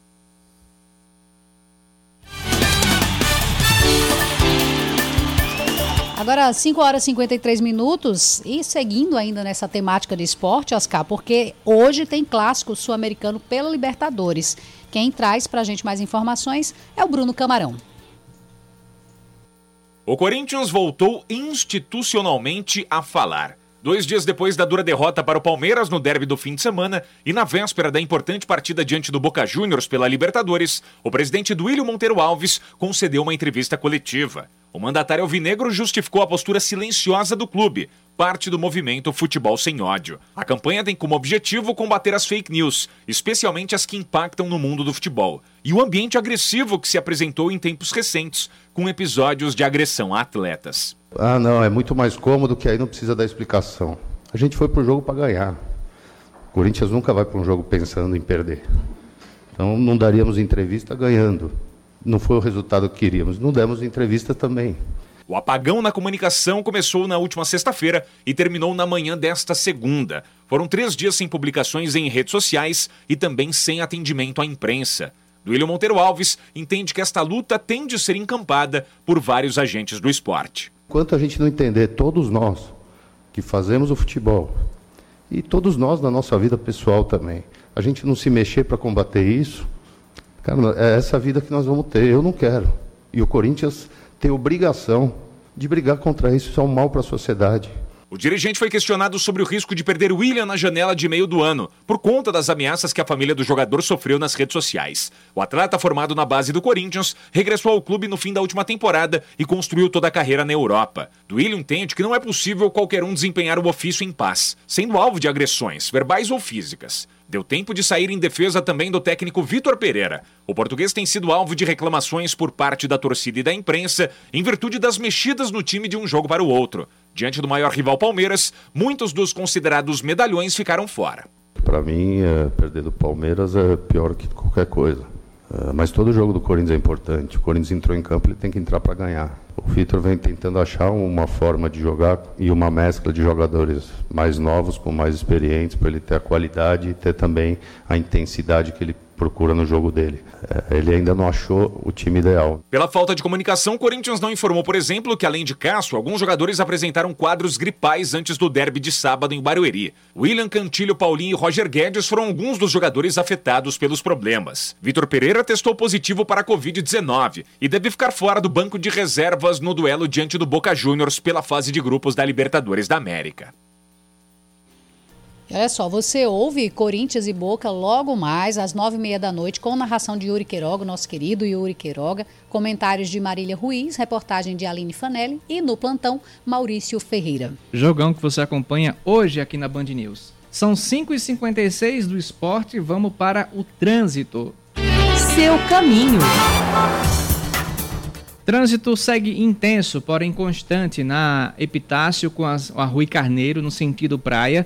Agora, cinco horas e cinquenta e três minutos, e seguindo ainda nessa temática de esporte, Oscar, porque hoje tem clássico sul-americano pela Libertadores. Quem traz pra gente mais informações é o Bruno Camarão. O Corinthians voltou institucionalmente a falar. Dois dias depois da dura derrota para o Palmeiras no derby do fim de semana e na véspera da importante partida diante do Boca Juniors pela Libertadores, o presidente Duílio Monteiro Alves concedeu uma entrevista coletiva. O mandatário alvinegro justificou a postura silenciosa do clube, parte do movimento Futebol Sem Ódio. A campanha tem como objetivo combater as fake news, especialmente as que impactam no mundo do futebol, e o ambiente agressivo que se apresentou em tempos recentes, com episódios de agressão a atletas. Ah, não, é muito mais cômodo que aí não precisa dar explicação. A gente foi para o jogo para ganhar. O Corinthians nunca vai para um jogo pensando em perder. Então não daríamos entrevista ganhando. Não foi o resultado que queríamos. Não demos entrevista também. O apagão na comunicação começou na última sexta-feira e terminou na manhã desta segunda. Foram três dias sem publicações em redes sociais e também sem atendimento à imprensa. Duílio Monteiro Alves entende que esta luta tem de ser encampada por vários agentes do esporte. Enquanto a gente não entender, todos nós que fazemos o futebol e todos nós na nossa vida pessoal também, a gente não se mexer para combater isso, cara, é essa vida que nós vamos ter. Eu não quero. E o Corinthians tem obrigação de brigar contra isso, isso é um mal para a sociedade. O dirigente foi questionado sobre o risco de perder William na janela de meio do ano, por conta das ameaças que a família do jogador sofreu nas redes sociais. O atleta formado na base do Corinthians regressou ao clube no fim da última temporada e construiu toda a carreira na Europa. Duílio entende que não é possível qualquer um desempenhar o ofício em paz, sendo alvo de agressões, verbais ou físicas. Deu tempo de sair em defesa também do técnico Vitor Pereira. O português tem sido alvo de reclamações por parte da torcida e da imprensa em virtude das mexidas no time de um jogo para o outro. Diante do maior rival Palmeiras, muitos dos considerados medalhões ficaram fora. Para mim, é, perder do Palmeiras é pior que qualquer coisa. É, mas todo jogo do Corinthians é importante. O Corinthians entrou em campo, ele tem que entrar para ganhar. O Vitor vem tentando achar uma forma de jogar e uma mescla de jogadores mais novos com mais experientes para ele ter a qualidade e ter também a intensidade que ele procura no jogo dele. Ele ainda não achou o time ideal. Pela falta de comunicação, o Corinthians não informou, por exemplo, que além de Cássio, alguns jogadores apresentaram quadros gripais antes do derby de sábado em Barueri. William, Cantilho, Paulinho e Roger Guedes foram alguns dos jogadores afetados pelos problemas. Vitor Pereira testou positivo para a covid dezenove e deve ficar fora do banco de reservas no duelo diante do Boca Juniors pela fase de grupos da Libertadores da América. Olha só, você ouve Corinthians e Boca logo mais às nove e meia da noite com narração de Yuri Queiroga, nosso querido Yuri Queiroga, comentários de Marília Ruiz, reportagem de Aline Fanelli e no plantão Maurício Ferreira. Jogão que você acompanha hoje aqui na Band News. São cinco e cinquenta e seis do esporte, vamos para o trânsito. Seu caminho. Trânsito segue intenso, porém constante na Epitácio com as, a Rui Carneiro no sentido praia.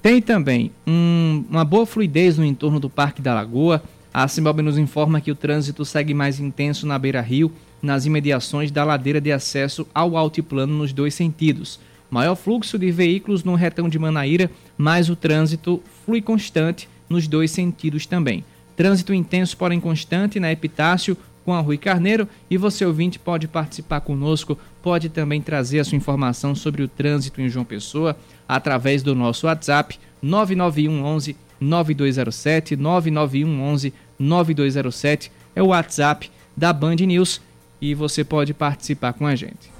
Tem também um, uma boa fluidez no entorno do Parque da Lagoa. A Simbalb nos informa que o trânsito segue mais intenso na beira-rio, nas imediações da ladeira de acesso ao altiplano nos dois sentidos. Maior fluxo de veículos no retão de Manaíra, mas o trânsito flui constante nos dois sentidos também. Trânsito intenso, porém constante, na Epitácio com a Rui Carneiro. E você, ouvinte, pode participar conosco, pode também trazer a sua informação sobre o trânsito em João Pessoa através do nosso WhatsApp nove nove um onze nove dois zero sete, nove nove um onze nove dois zero sete é o WhatsApp da Band News e você pode participar com a gente.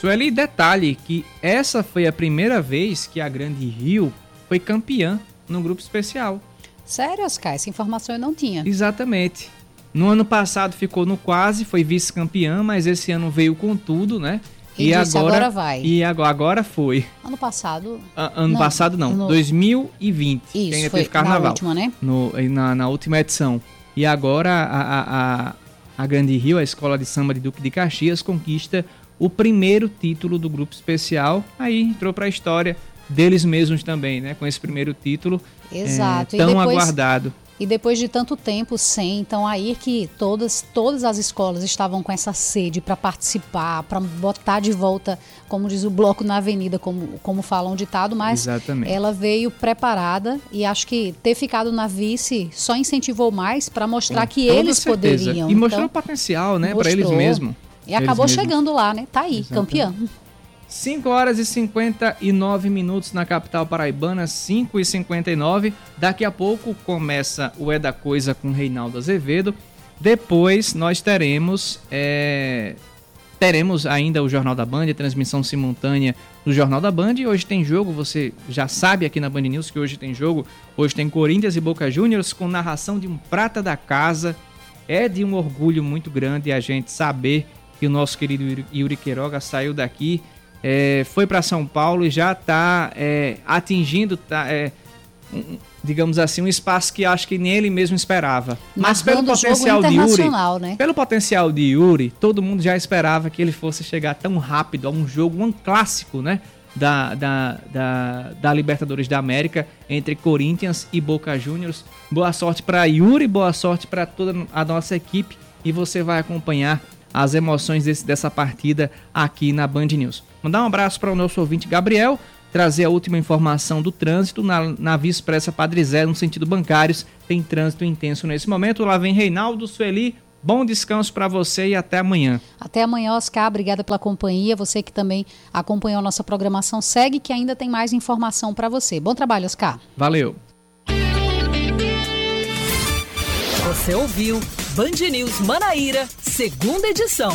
Sueli, detalhe que essa foi a primeira vez que a Grande Rio foi campeã no grupo especial. Sério, Oscar? Essa informação eu não tinha. Exatamente. No ano passado ficou no quase, foi vice-campeã, mas esse ano veio com tudo, né? E, e disse, agora, agora vai. E agora foi. Ano passado. A, ano não, passado não, no... dois mil e vinte. Isso, que ainda foi teve carnaval, na última, né? No, na, na última edição. E agora a, a, a, a Grande Rio, a escola de samba de Duque de Caxias, conquista o primeiro título do grupo especial. Aí entrou para a história deles mesmos também, né? Com esse primeiro título. Exato. É, tão e depois... aguardado. E depois de tanto tempo sem, então aí que todas, todas as escolas estavam com essa sede para participar, para botar de volta, como diz o bloco na avenida, como, como fala um ditado, mas exatamente, ela veio preparada e acho que ter ficado na vice só incentivou mais para mostrar com que eles certeza. Poderiam. E mostrou então, o potencial, né, para eles mesmos. E acabou eles chegando mesmos. Lá, né? Tá aí, exatamente. Campeã. cinco horas e cinquenta e nove minutos na capital paraibana, cinco e cinquenta e nove. Daqui a pouco começa o É da Coisa com Reinaldo Azevedo. Depois nós teremos, é, teremos ainda o Jornal da Band, a transmissão simultânea do Jornal da Band. E hoje tem jogo, você já sabe aqui na Band News que hoje tem jogo. Hoje tem Corinthians e Boca Juniors com narração de um prata da casa. É de um orgulho muito grande a gente saber que o nosso querido Yuri Queiroga saiu daqui. É, foi para São Paulo e já está é, atingindo, tá, é, um, digamos assim, um espaço que acho que nem ele mesmo esperava. Mas pelo potencial de Yuri, né? Pelo potencial de Yuri, todo mundo já esperava que ele fosse chegar tão rápido a um jogo, um clássico, né, da, da, da, da Libertadores da América entre Corinthians e Boca Juniors. Boa sorte para Yuri, boa sorte para toda a nossa equipe e você vai acompanhar as emoções desse, dessa partida aqui na Band News. Mandar um abraço para o nosso ouvinte Gabriel, trazer a última informação do trânsito na, na Via Expressa Padre Zé, no sentido bancários, tem trânsito intenso nesse momento. Lá vem Reinaldo, Sueli, bom descanso para você e até amanhã. Até amanhã, Oscar, obrigada pela companhia, você que também acompanhou a nossa programação, segue que ainda tem mais informação para você. Bom trabalho, Oscar. Valeu. Você ouviu Band News Manaíra, segunda edição.